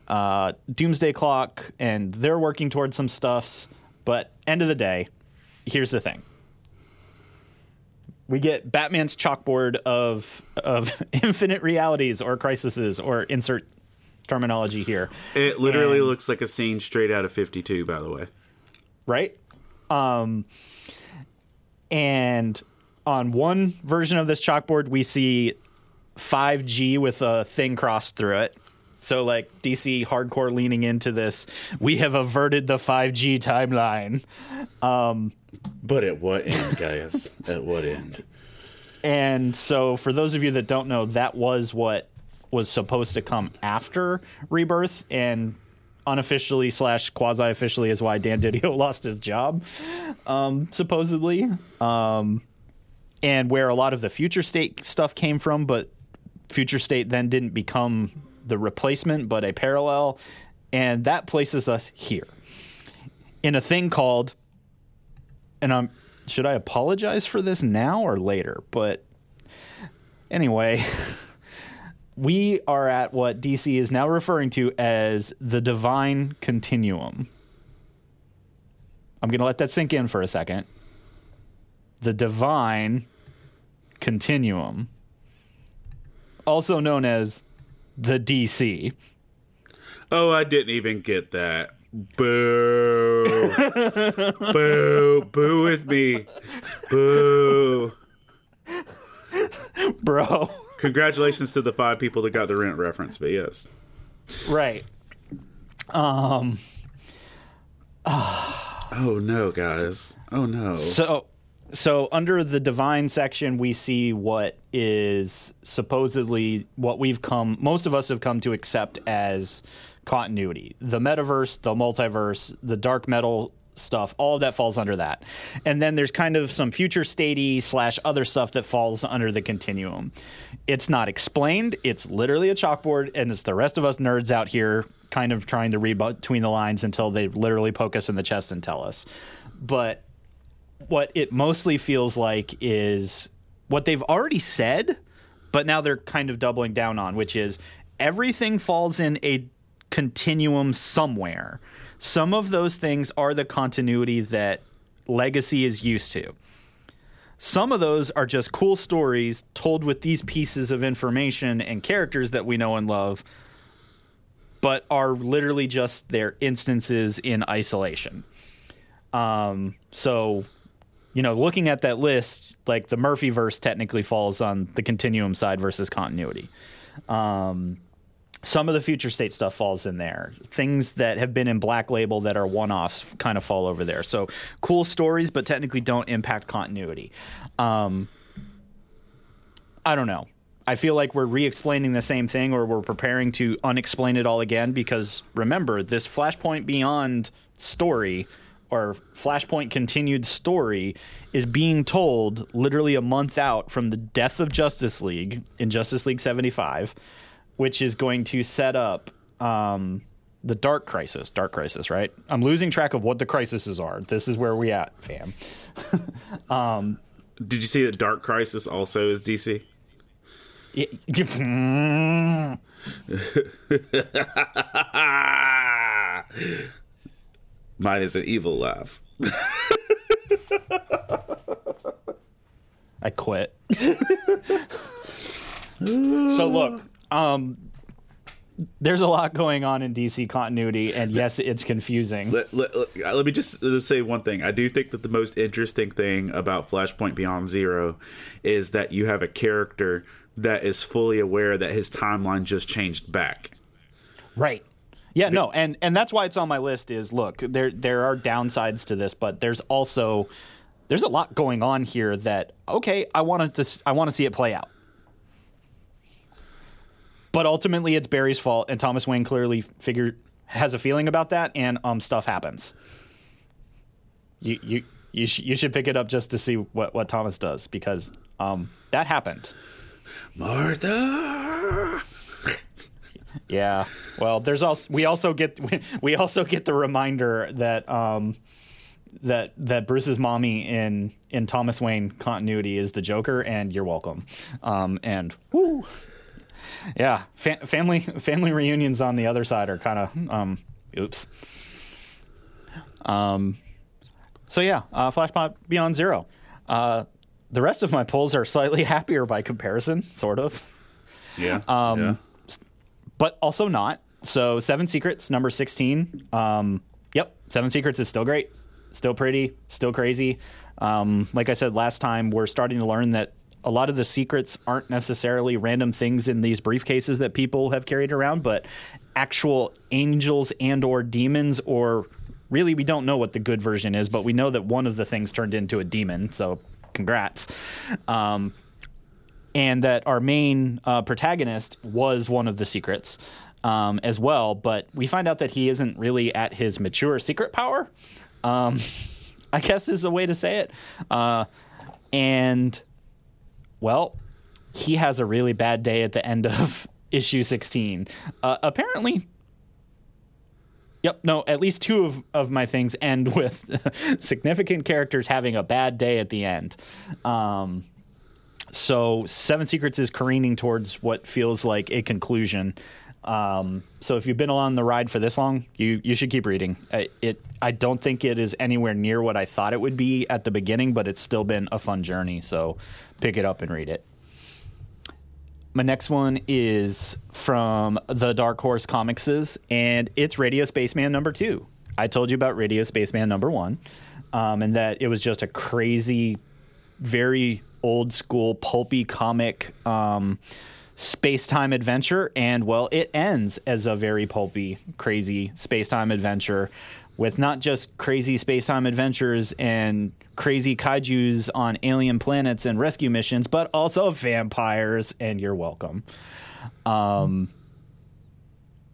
Doomsday Clock, and they're working towards some stuffs. But end of the day, here's the thing. We get Batman's chalkboard of infinite realities or crises, or insert terminology here. It literally looks like a scene straight out of 52, by the way. Right? And on one version of this chalkboard, we see 5G with a thing crossed through it. So, like, DC hardcore leaning into this. We have averted the 5G timeline. But at what end, guys? At what end? And so, for those of you that don't know, that was what was supposed to come after Rebirth, and unofficially / quasi-officially is why Dan Didio lost his job, supposedly. And where a lot of the Future State stuff came from, but Future State then didn't become the replacement, but a parallel. And that places us here in a thing called, and should I apologize for this now or later? But anyway, we are at what DC is now referring to as the Divine Continuum. I'm going to let that sink in for a second. The Divine Continuum, also known as the DC. Oh, I didn't even get that. Boo. Boo. Boo with me. Boo. Bro. Congratulations to the 5 people that got the Rent reference, but yes. Right. Oh, no, guys. Oh, no. So under the divine section, we see what is supposedly what most of us have come to accept as continuity. The metaverse, the multiverse, the dark metal stuff, all of that falls under that. And then there's kind of some future state-y / other stuff that falls under the continuum. It's not explained. It's literally a chalkboard, and it's the rest of us nerds out here kind of trying to read between the lines until they literally poke us in the chest and tell us. But what it mostly feels like is what they've already said, but now they're kind of doubling down on, which is everything falls in a continuum somewhere. Some of those things are the continuity that Legacy is used to. Some of those are just cool stories told with these pieces of information and characters that we know and love, but are literally just their instances in isolation. So, you know, looking at that list, like the Murphyverse technically falls on the continuum side versus continuity. Some of the future state stuff falls in there. Things that have been in Black Label that are one-offs kind of fall over there. So cool stories, but technically don't impact continuity. I don't know. I feel like we're re-explaining the same thing, or we're preparing to unexplain it all again, because remember, this Flashpoint Beyond story, or Flashpoint continued story, is being told literally a month out from the death of Justice League in Justice League 75, which is going to set up the Dark Crisis, right? I'm losing track of what the crises are. This is where we at, fam. Did you see that Dark Crisis also is DC? Mine is an evil laugh. I quit. So look, there's a lot going on in DC continuity, and yes, it's confusing. Let me just say one thing. I do think that the most interesting thing about Flashpoint Beyond Zero is that you have a character that is fully aware that his timeline just changed back. Right. Yeah, no, and that's why it's on my list is, look, there are downsides to this, but there's also a lot going on here that, okay, I want to see it play out. But ultimately, it's Barry's fault, and Thomas Wayne clearly has a feeling about that, and stuff happens. You should pick it up just to see what Thomas does, because that happened. Martha. Yeah. Well, there's also we also get the reminder that that Bruce's mommy in Thomas Wayne continuity is the Joker, and you're welcome. And woo. Yeah, family reunions on the other side are kind of oops. So yeah, Flashpoint Beyond Zero. The rest of my polls are slightly happier by comparison, sort of. Yeah. Yeah. But also not. So Seven Secrets, number 16. Yep, Seven Secrets is still great, still pretty, still crazy. Like I said last time, we're starting to learn that a lot of the secrets aren't necessarily random things in these briefcases that people have carried around, but actual angels and or demons, or really we don't know what the good version is, but we know that one of the things turned into a demon, so congrats. And that our main protagonist was one of the secrets as well. But we find out that he isn't really at his mature secret power, I guess is a way to say it. And, well, he has a really bad day at the end of issue 16. Apparently, yep, no, at least two of my things end with significant characters having a bad day at the end. So Seven Secrets is careening towards what feels like a conclusion. So if you've been along the ride for this long, you should keep reading. I don't think it is anywhere near what I thought it would be at the beginning, but it's still been a fun journey. So pick it up and read it. My next one is from the Dark Horse Comicses, and it's Radio Spaceman number 2. I told you about Radio Spaceman number 1, and that it was just a crazy, very old school pulpy comic space-time adventure, and well, it ends as a very pulpy, crazy space-time adventure with not just crazy space-time adventures and crazy kaijus on alien planets and rescue missions, but also vampires, and you're welcome.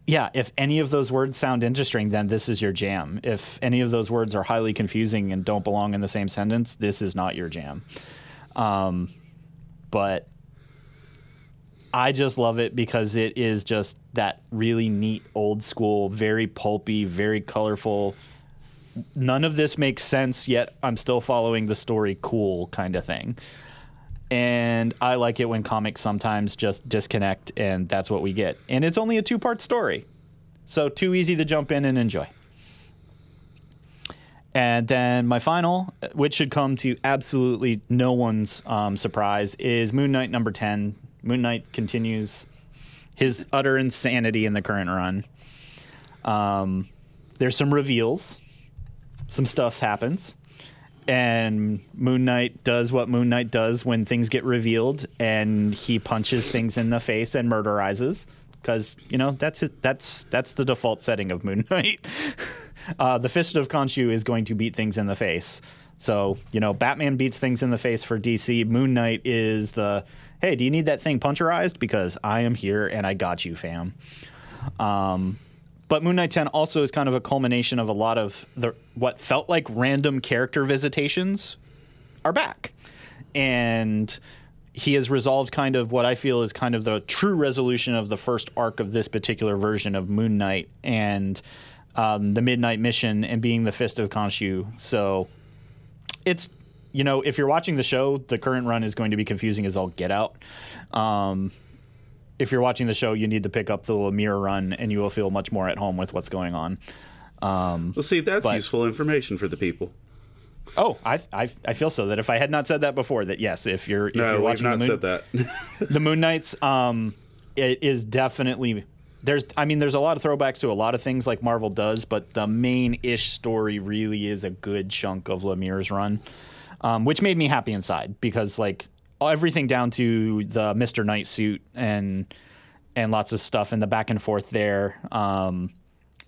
Yeah, if any of those words sound interesting, then this is your jam. If any of those words are highly confusing and don't belong in the same sentence, this is not your jam. But I just love it because it is just that really neat, old school, very pulpy, very colorful. None of this makes sense, yet I'm still following the story cool kind of thing. And I like it when comics sometimes just disconnect, and that's what we get. And it's only a 2-part story, so too easy to jump in and enjoy. And then my final, which should come to absolutely no one's surprise, is Moon Knight number 10. Moon Knight continues his utter insanity in the current run. There's some reveals. Some stuff happens. And Moon Knight does what Moon Knight does when things get revealed, and he punches things in the face and murderizes. Because, you know, that's the default setting of Moon Knight. The Fist of Khonshu is going to beat things in the face. So, you know, Batman beats things in the face for DC. Moon Knight is the, hey, do you need that thing puncherized? Because I am here and I got you, fam. But Moon Knight 10 also is kind of a culmination of a lot of what felt like random character visitations are back. And he has resolved kind of what I feel is kind of the true resolution of the first arc of this particular version of Moon Knight and the Midnight Mission and being the Fist of Khonshu. So it's, you know, if you're watching the show, the current run is going to be confusing as all get out. If you're watching the show, you need to pick up the Lemire run and you will feel much more at home with what's going on. Well, see, that's useful information for the people. Oh, I feel so that if I had not said that before, that yes, if you're watching the Moon, said that. The Moon Knights, it is definitely there's a lot of throwbacks to a lot of things like Marvel does, but the main-ish story really is a good chunk of Lemire's run, which made me happy inside because like everything down to the Mr. Knight suit and lots of stuff and the back and forth there,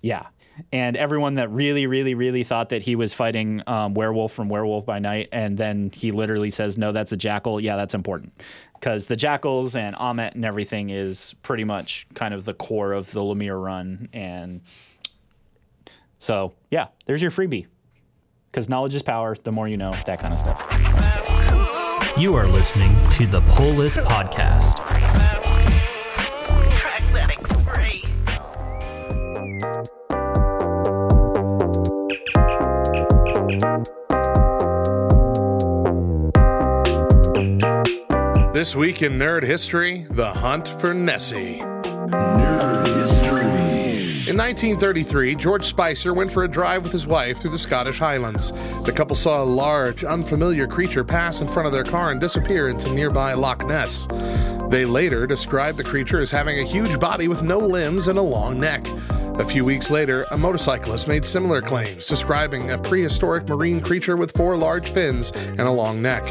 yeah. And everyone that really, really, really thought that he was fighting Werewolf from Werewolf by Night, and then he literally says, no, that's a jackal. Yeah, that's important. Because the jackals and Amet and everything is pretty much kind of the core of the Lemire run. And so, yeah, there's your freebie. Because knowledge is power. The more you know, that kind of stuff. You are listening to the Pull List Podcast. This week in Nerd History, the hunt for Nessie. Nerd History. In 1933, George Spicer went for a drive with his wife through the Scottish Highlands. The couple saw a large, unfamiliar creature pass in front of their car and disappear into nearby Loch Ness. They later described the creature as having a huge body with no limbs and a long neck. A few weeks later, a motorcyclist made similar claims, describing a prehistoric marine creature with four large fins and a long neck.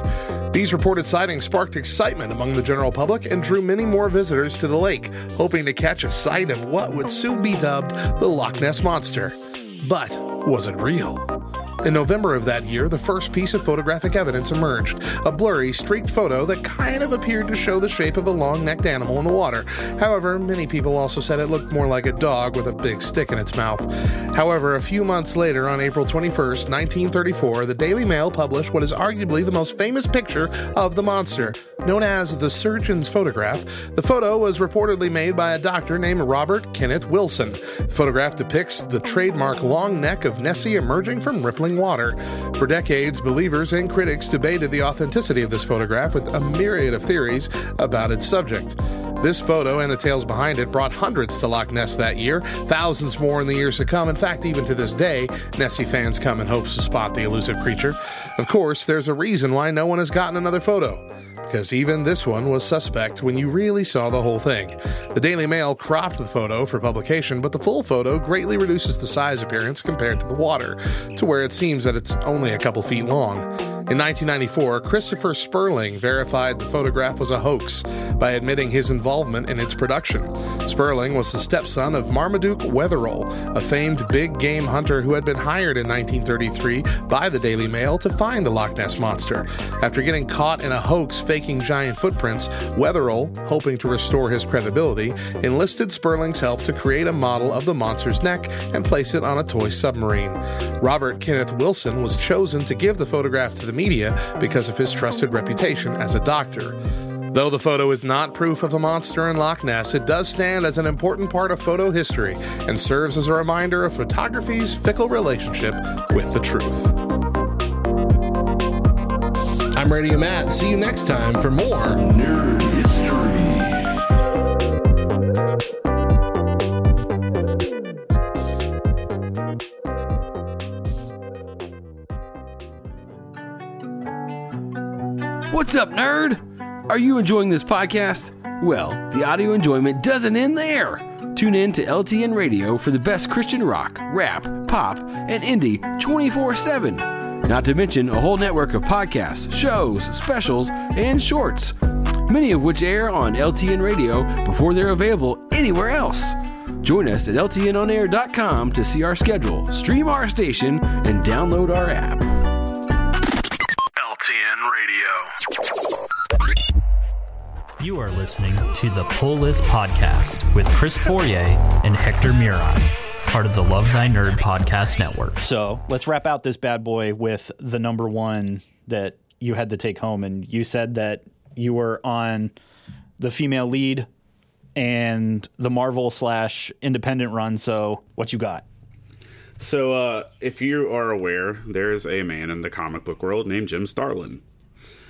These reported sightings sparked excitement among the general public and drew many more visitors to the lake, hoping to catch a sight of what would soon be dubbed the Loch Ness Monster. But was it real? In November of that year, the first piece of photographic evidence emerged, a blurry, streaked photo that kind of appeared to show the shape of a long-necked animal in the water. However, many people also said it looked more like a dog with a big stick in its mouth. However, a few months later, on April 21st, 1934, the Daily Mail published what is arguably the most famous picture of the monster, known as the surgeon's photograph. The photo was reportedly made by a doctor named Robert Kenneth Wilson. The photograph depicts the trademark long neck of Nessie emerging from rippling water. For decades, believers and critics debated the authenticity of this photograph with a myriad of theories about its subject. This photo and the tales behind it brought hundreds to Loch Ness that year, thousands more in the years to come. In fact, even to this day, Nessie fans come in hopes to spot the elusive creature. Of course, there's a reason why no one has gotten another photo. Because even this one was suspect when you really saw the whole thing. The Daily Mail cropped the photo for publication, but the full photo greatly reduces the size appearance compared to the water, to where it seems that it's only a couple feet long. In 1994, Christopher Sperling verified the photograph was a hoax by admitting his involvement in its production. Sperling was the stepson of Marmaduke Wetherill, a famed big game hunter who had been hired in 1933 by the Daily Mail to find the Loch Ness Monster. After getting caught in a hoax faking giant footprints, Wetherill, hoping to restore his credibility, enlisted Sperling's help to create a model of the monster's neck and place it on a toy submarine. Robert Kenneth Wilson was chosen to give the photograph to the media because of his trusted reputation as a doctor. Though the photo is not proof of a monster in Loch Ness, it does stand as an important part of photo history and serves as a reminder of photography's fickle relationship with the truth. I'm Radio Matt. See you next time for more Nerd History. What's up, nerd? Are you enjoying this podcast? Well, the audio enjoyment doesn't end there. Tune in to LTN Radio for the best Christian rock, rap, pop, and indie 24/7. Not to mention a whole network of podcasts, shows, specials, and shorts, many of which air on LTN Radio before they're available anywhere else. Join us at ltnonair.com to see our schedule, stream our station, and download our app. LTN Radio. You are listening to the Pull List Podcast with Chris Poirier and Hector Miron. Part of the Love Thy Nerd podcast network. So let's wrap out this bad boy with the number one that you had to take home. And you said that you were on the female lead and the Marvel / independent run. So what you got? So if you are aware, there is a man in the comic book world named Jim Starlin.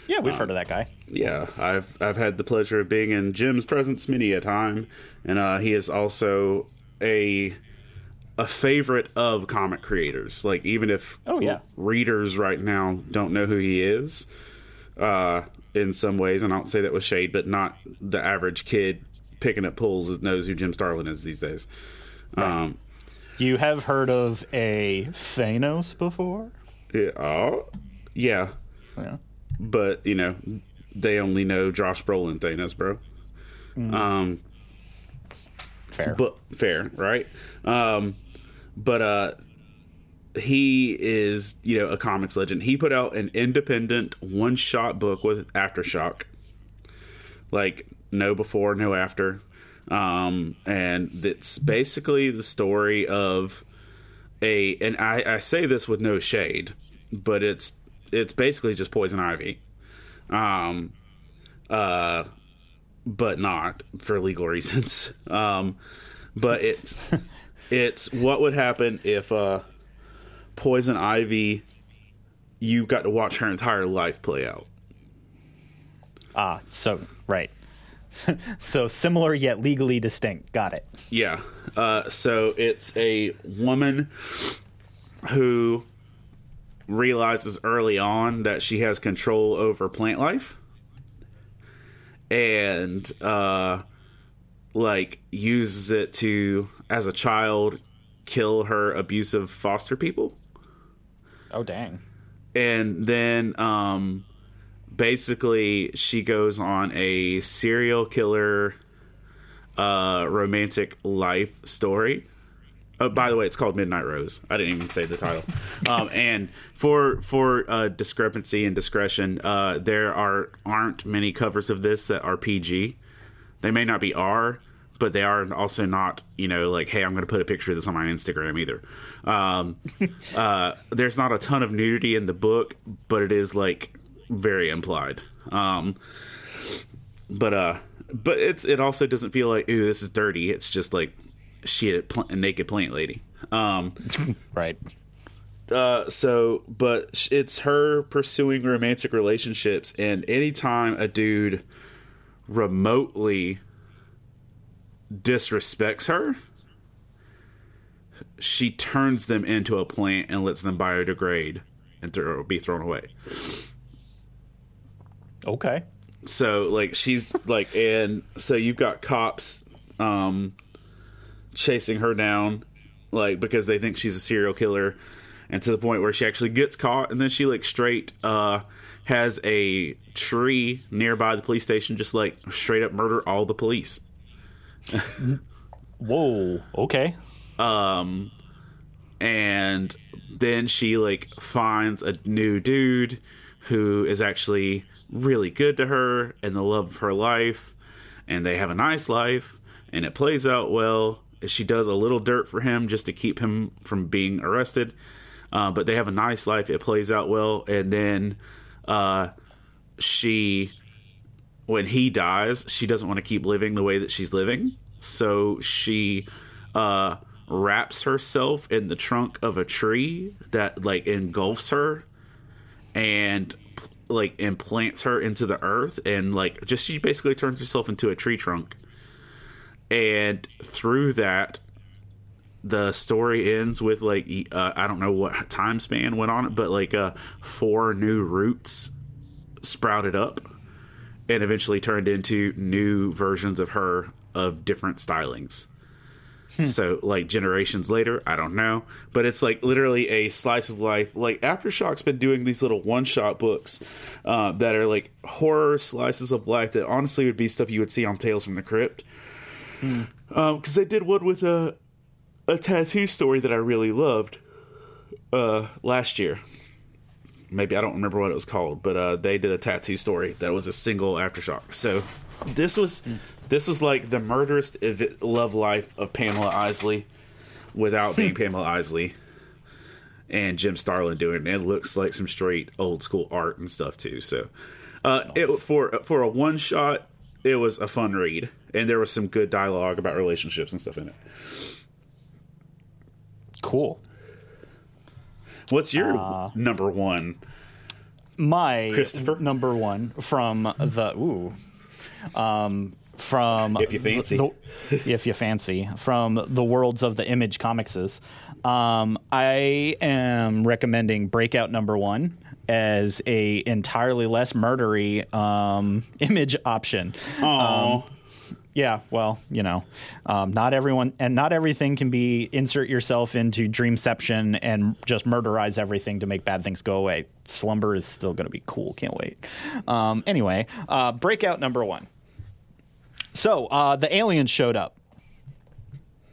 Yeah, we've heard of that guy. Yeah, I've had the pleasure of being in Jim's presence many a time, and he is also a favorite of comic creators. Like, even if readers right now don't know who he is, in some ways, and I don't say that with shade, but not the average kid picking up pulls knows who Jim Starlin is these days. Right. You have heard of a Thanos before? Yeah. Oh, yeah. Yeah. But, you know, they only know Josh Brolin Thanos, bro. Mm. Fair. But, fair, right? He is, you know, a comics legend. He put out an independent one-shot book with Aftershock. Like, no before, no after. And it's basically the story of a... And I say this with no shade, but it's basically just Poison Ivy, but not for legal reasons. But it's what would happen if Poison Ivy, you got to watch her entire life play out. Ah, so right. So similar yet legally distinct. Got it. Yeah. So it's a woman who realizes early on that she has control over plant life and uses it to, as a child, kill her abusive foster people. Oh, dang. And then basically she goes on a serial killer romantic life story. Oh, by the way, it's called Midnight Rose. I didn't even say the title. And for discrepancy and discretion, there aren't many covers of this that are PG. They may not be R, but they are also not, you know, like, hey, I'm going to put a picture of this on my Instagram either. There's not a ton of nudity in the book, but it is, like, very implied. But it also doesn't feel like, ooh, this is dirty. It's just like, she a naked plant lady. Right. But it's her pursuing romantic relationships, and anytime a dude remotely disrespects her, she turns them into a plant and lets them biodegrade and be thrown away. Okay. So, like, she's, like, and so you've got cops, chasing her down, like, because they think she's a serial killer, and to the point where she actually gets caught, and then she, like, straight has a tree nearby the police station just, like, straight up murder all the police. Whoa, okay. And then she, like, finds a new dude who is actually really good to her and the love of her life, and they have a nice life, and it plays out well. She does a little dirt for him just to keep him from being arrested. But they have a nice life. It plays out well. And then when he dies, she doesn't want to keep living the way that she's living. So she wraps herself in the trunk of a tree that, like, engulfs her and, like, implants her into the earth. And, like, just she basically turns herself into a tree trunk. And through that, the story ends with, like, I don't know what time span went on it, but, like, 4 new roots sprouted up and eventually turned into new versions of her of different stylings. So, like, generations later, I don't know. But it's, like, literally a slice of life. Like, Aftershock's been doing these little one-shot books that are, like, horror slices of life that honestly would be stuff you would see on Tales from the Crypt. Because they did one with a tattoo story that I really loved last year. Maybe I don't remember what it was called, but they did a tattoo story that was a single Aftershock. So this was like the murderous love life of Pamela Isley without being Pamela Isley, and Jim Starlin doing it. And it looks like some straight old school art and stuff too. So For a one shot, it was a fun read, and there was some good dialogue about relationships and stuff in it. Cool. What's your number one? My Christopher number one from the from if you fancy from the worlds of the Image Comicses. I am recommending Breakout number one as a entirely less murdery Image option. Yeah, well, you know, not everyone and not everything can be insert yourself into dreamception and just murderize everything to make bad things go away. Slumber is still going to be cool. Can't wait. Anyway, Breakout number one. So the aliens showed up.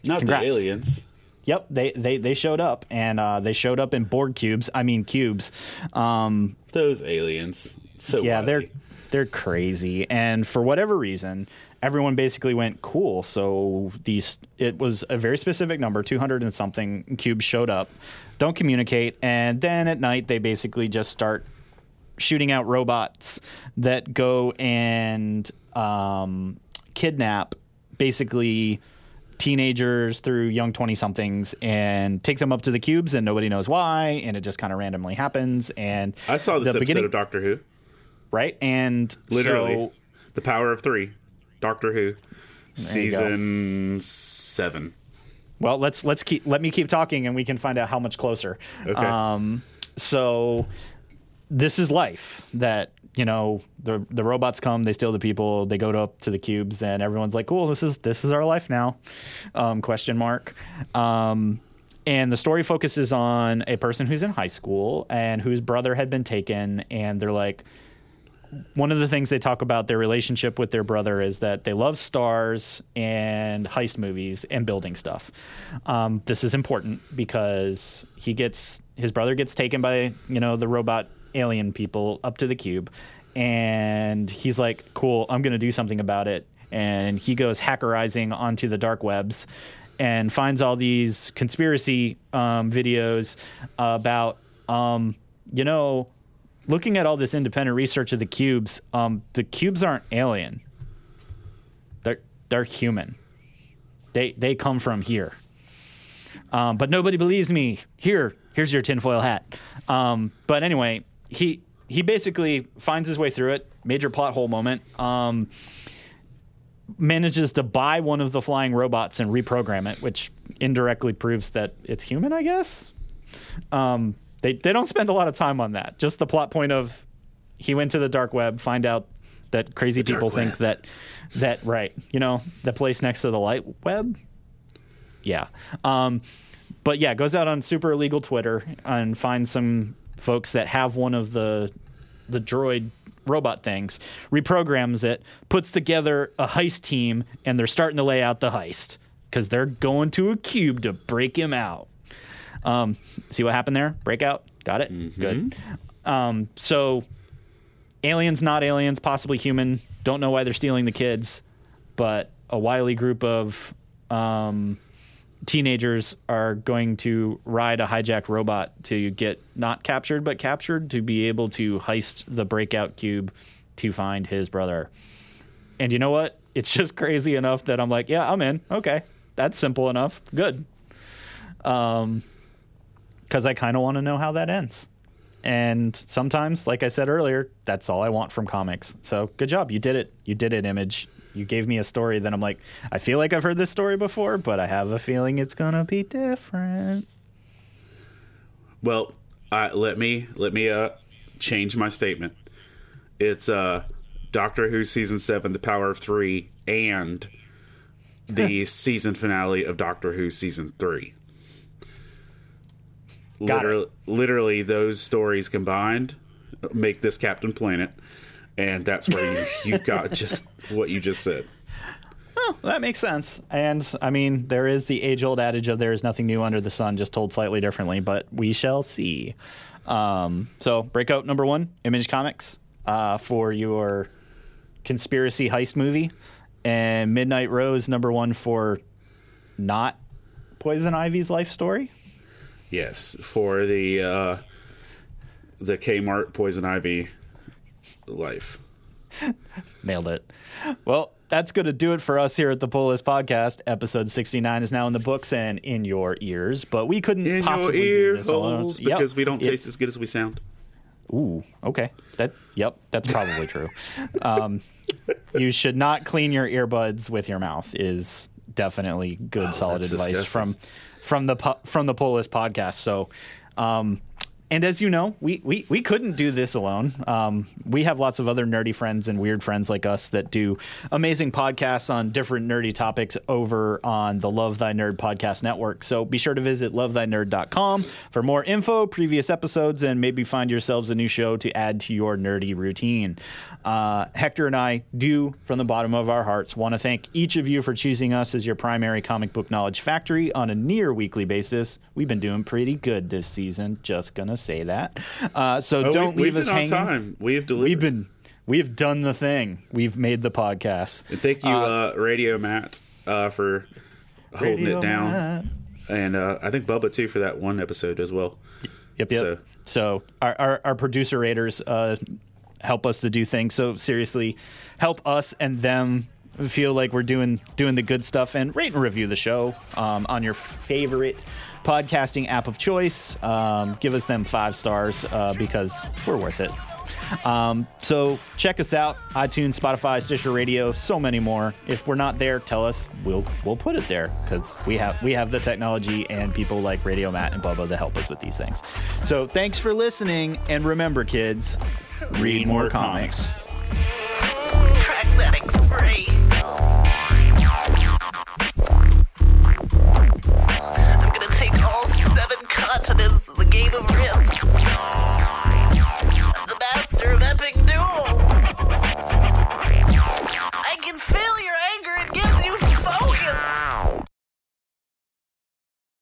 Not the aliens. Yep, they showed up, and they showed up in Borg cubes. I mean cubes. Those aliens. So yeah, they're crazy, and for whatever reason, everyone basically went cool. So these, it was a very specific number, 200 and something cubes showed up, don't communicate, and then at night they basically just start shooting out robots that go and kidnap basically teenagers through young 20-somethings and take them up to the cubes, and nobody knows why, and it just kind of randomly happens. And I saw this episode of Doctor Who. Right, and literally so, the power of three. Doctor Who, season 7. Well, let me keep talking, and we can find out how much closer. Okay. So this is life that, you know, the robots come, they steal the people, they go up to the cubes, and everyone's like, "Cool, this is our life now." And the story focuses on a person who's in high school and whose brother had been taken, and they're like, one of the things they talk about their relationship with their brother is that they love stars and heist movies and building stuff. This is important because his brother gets taken by, you know, the robot alien people up to the cube, and he's like, cool, I'm going to do something about it. And he goes hackerizing onto the dark webs and finds all these conspiracy videos about, you know, looking at all this independent research of the cubes aren't alien. They're human. They come from here. But nobody believes me. Here's your tinfoil hat. But anyway, he basically finds his way through it. Major plot hole moment. Manages to buy one of the flying robots and reprogram it, which indirectly proves that it's human, I guess. They don't spend a lot of time on that. Just the plot point of he went to the dark web, find out that crazy people think that right, you know, the place next to the light web. Yeah. But yeah, goes out on super illegal Twitter and finds some folks that have one of the droid robot things, reprograms it, puts together a heist team, and they're starting to lay out the heist because they're going to a cube to break him out. See what happened there? Breakout. Got it. Mm-hmm. Good. So aliens, not aliens, possibly human. Don't know why they're stealing the kids, but a wily group of teenagers are going to ride a hijacked robot to get not captured, but captured to be able to heist the breakout cube to find his brother. And you know what? It's just crazy enough that I'm like, yeah, I'm in. Okay. That's simple enough. Good. Because I kind of want to know how that ends. And sometimes, like I said earlier, that's all I want from comics. So good job. You did it. You did it, Image. You gave me a story that I'm like, I feel like I've heard this story before, but I have a feeling it's going to be different. Well, let me change my statement. It's Doctor Who Season 7, The Power of Three, and the season finale of Doctor Who Season 3. Literally, those stories combined make this Captain Planet, and that's where you got just what you just said. Oh, that makes sense. And I mean, there is the age-old adage of there is nothing new under the sun, just told slightly differently, but we shall see. So Breakout number one, Image Comics, for your conspiracy heist movie, and Midnight Rose number one for not Poison Ivy's life story. Yes, for the Kmart Poison Ivy life. Nailed it. Well, that's going to do it for us here at the Pull List Podcast. Episode 69 is now in the books and in your ears, but we couldn't possibly do this alone. Because we don't taste as good as we sound. Ooh, okay. That's probably true. You should not clean your earbuds with your mouth is definitely good, solid advice disgusting. from the Pull List Podcast. So, and as you know, we couldn't do this alone. We have lots of other nerdy friends and weird friends like us that do amazing podcasts on different nerdy topics over on the Love Thy Nerd podcast network. So be sure to visit lovethynerd.com for more info, previous episodes, and maybe find yourselves a new show to add to your nerdy routine. Hector and I do, from the bottom of our hearts, want to thank each of you for choosing us as your primary comic book knowledge factory on a near weekly basis. We've been doing pretty good this season, just going to say that. Don't leave us hanging. We've done the thing. We've made the podcast. And thank you, Radio Matt, for holding it down. Matt. And I think Bubba, too, for that one episode as well. Yep. So our producer raters help us to do things. So seriously, help us and them feel like we're doing the good stuff, and rate and review the show on your favorite podcasting app of choice. Give us them 5 stars because we're worth it. So check us out, iTunes, Spotify, Stitcher Radio, so many more. If we're not there, tell us. We'll put it there because we have the technology and people like Radio Matt and Bubba to help us with these things. So thanks for listening, and remember, kids, read more comics.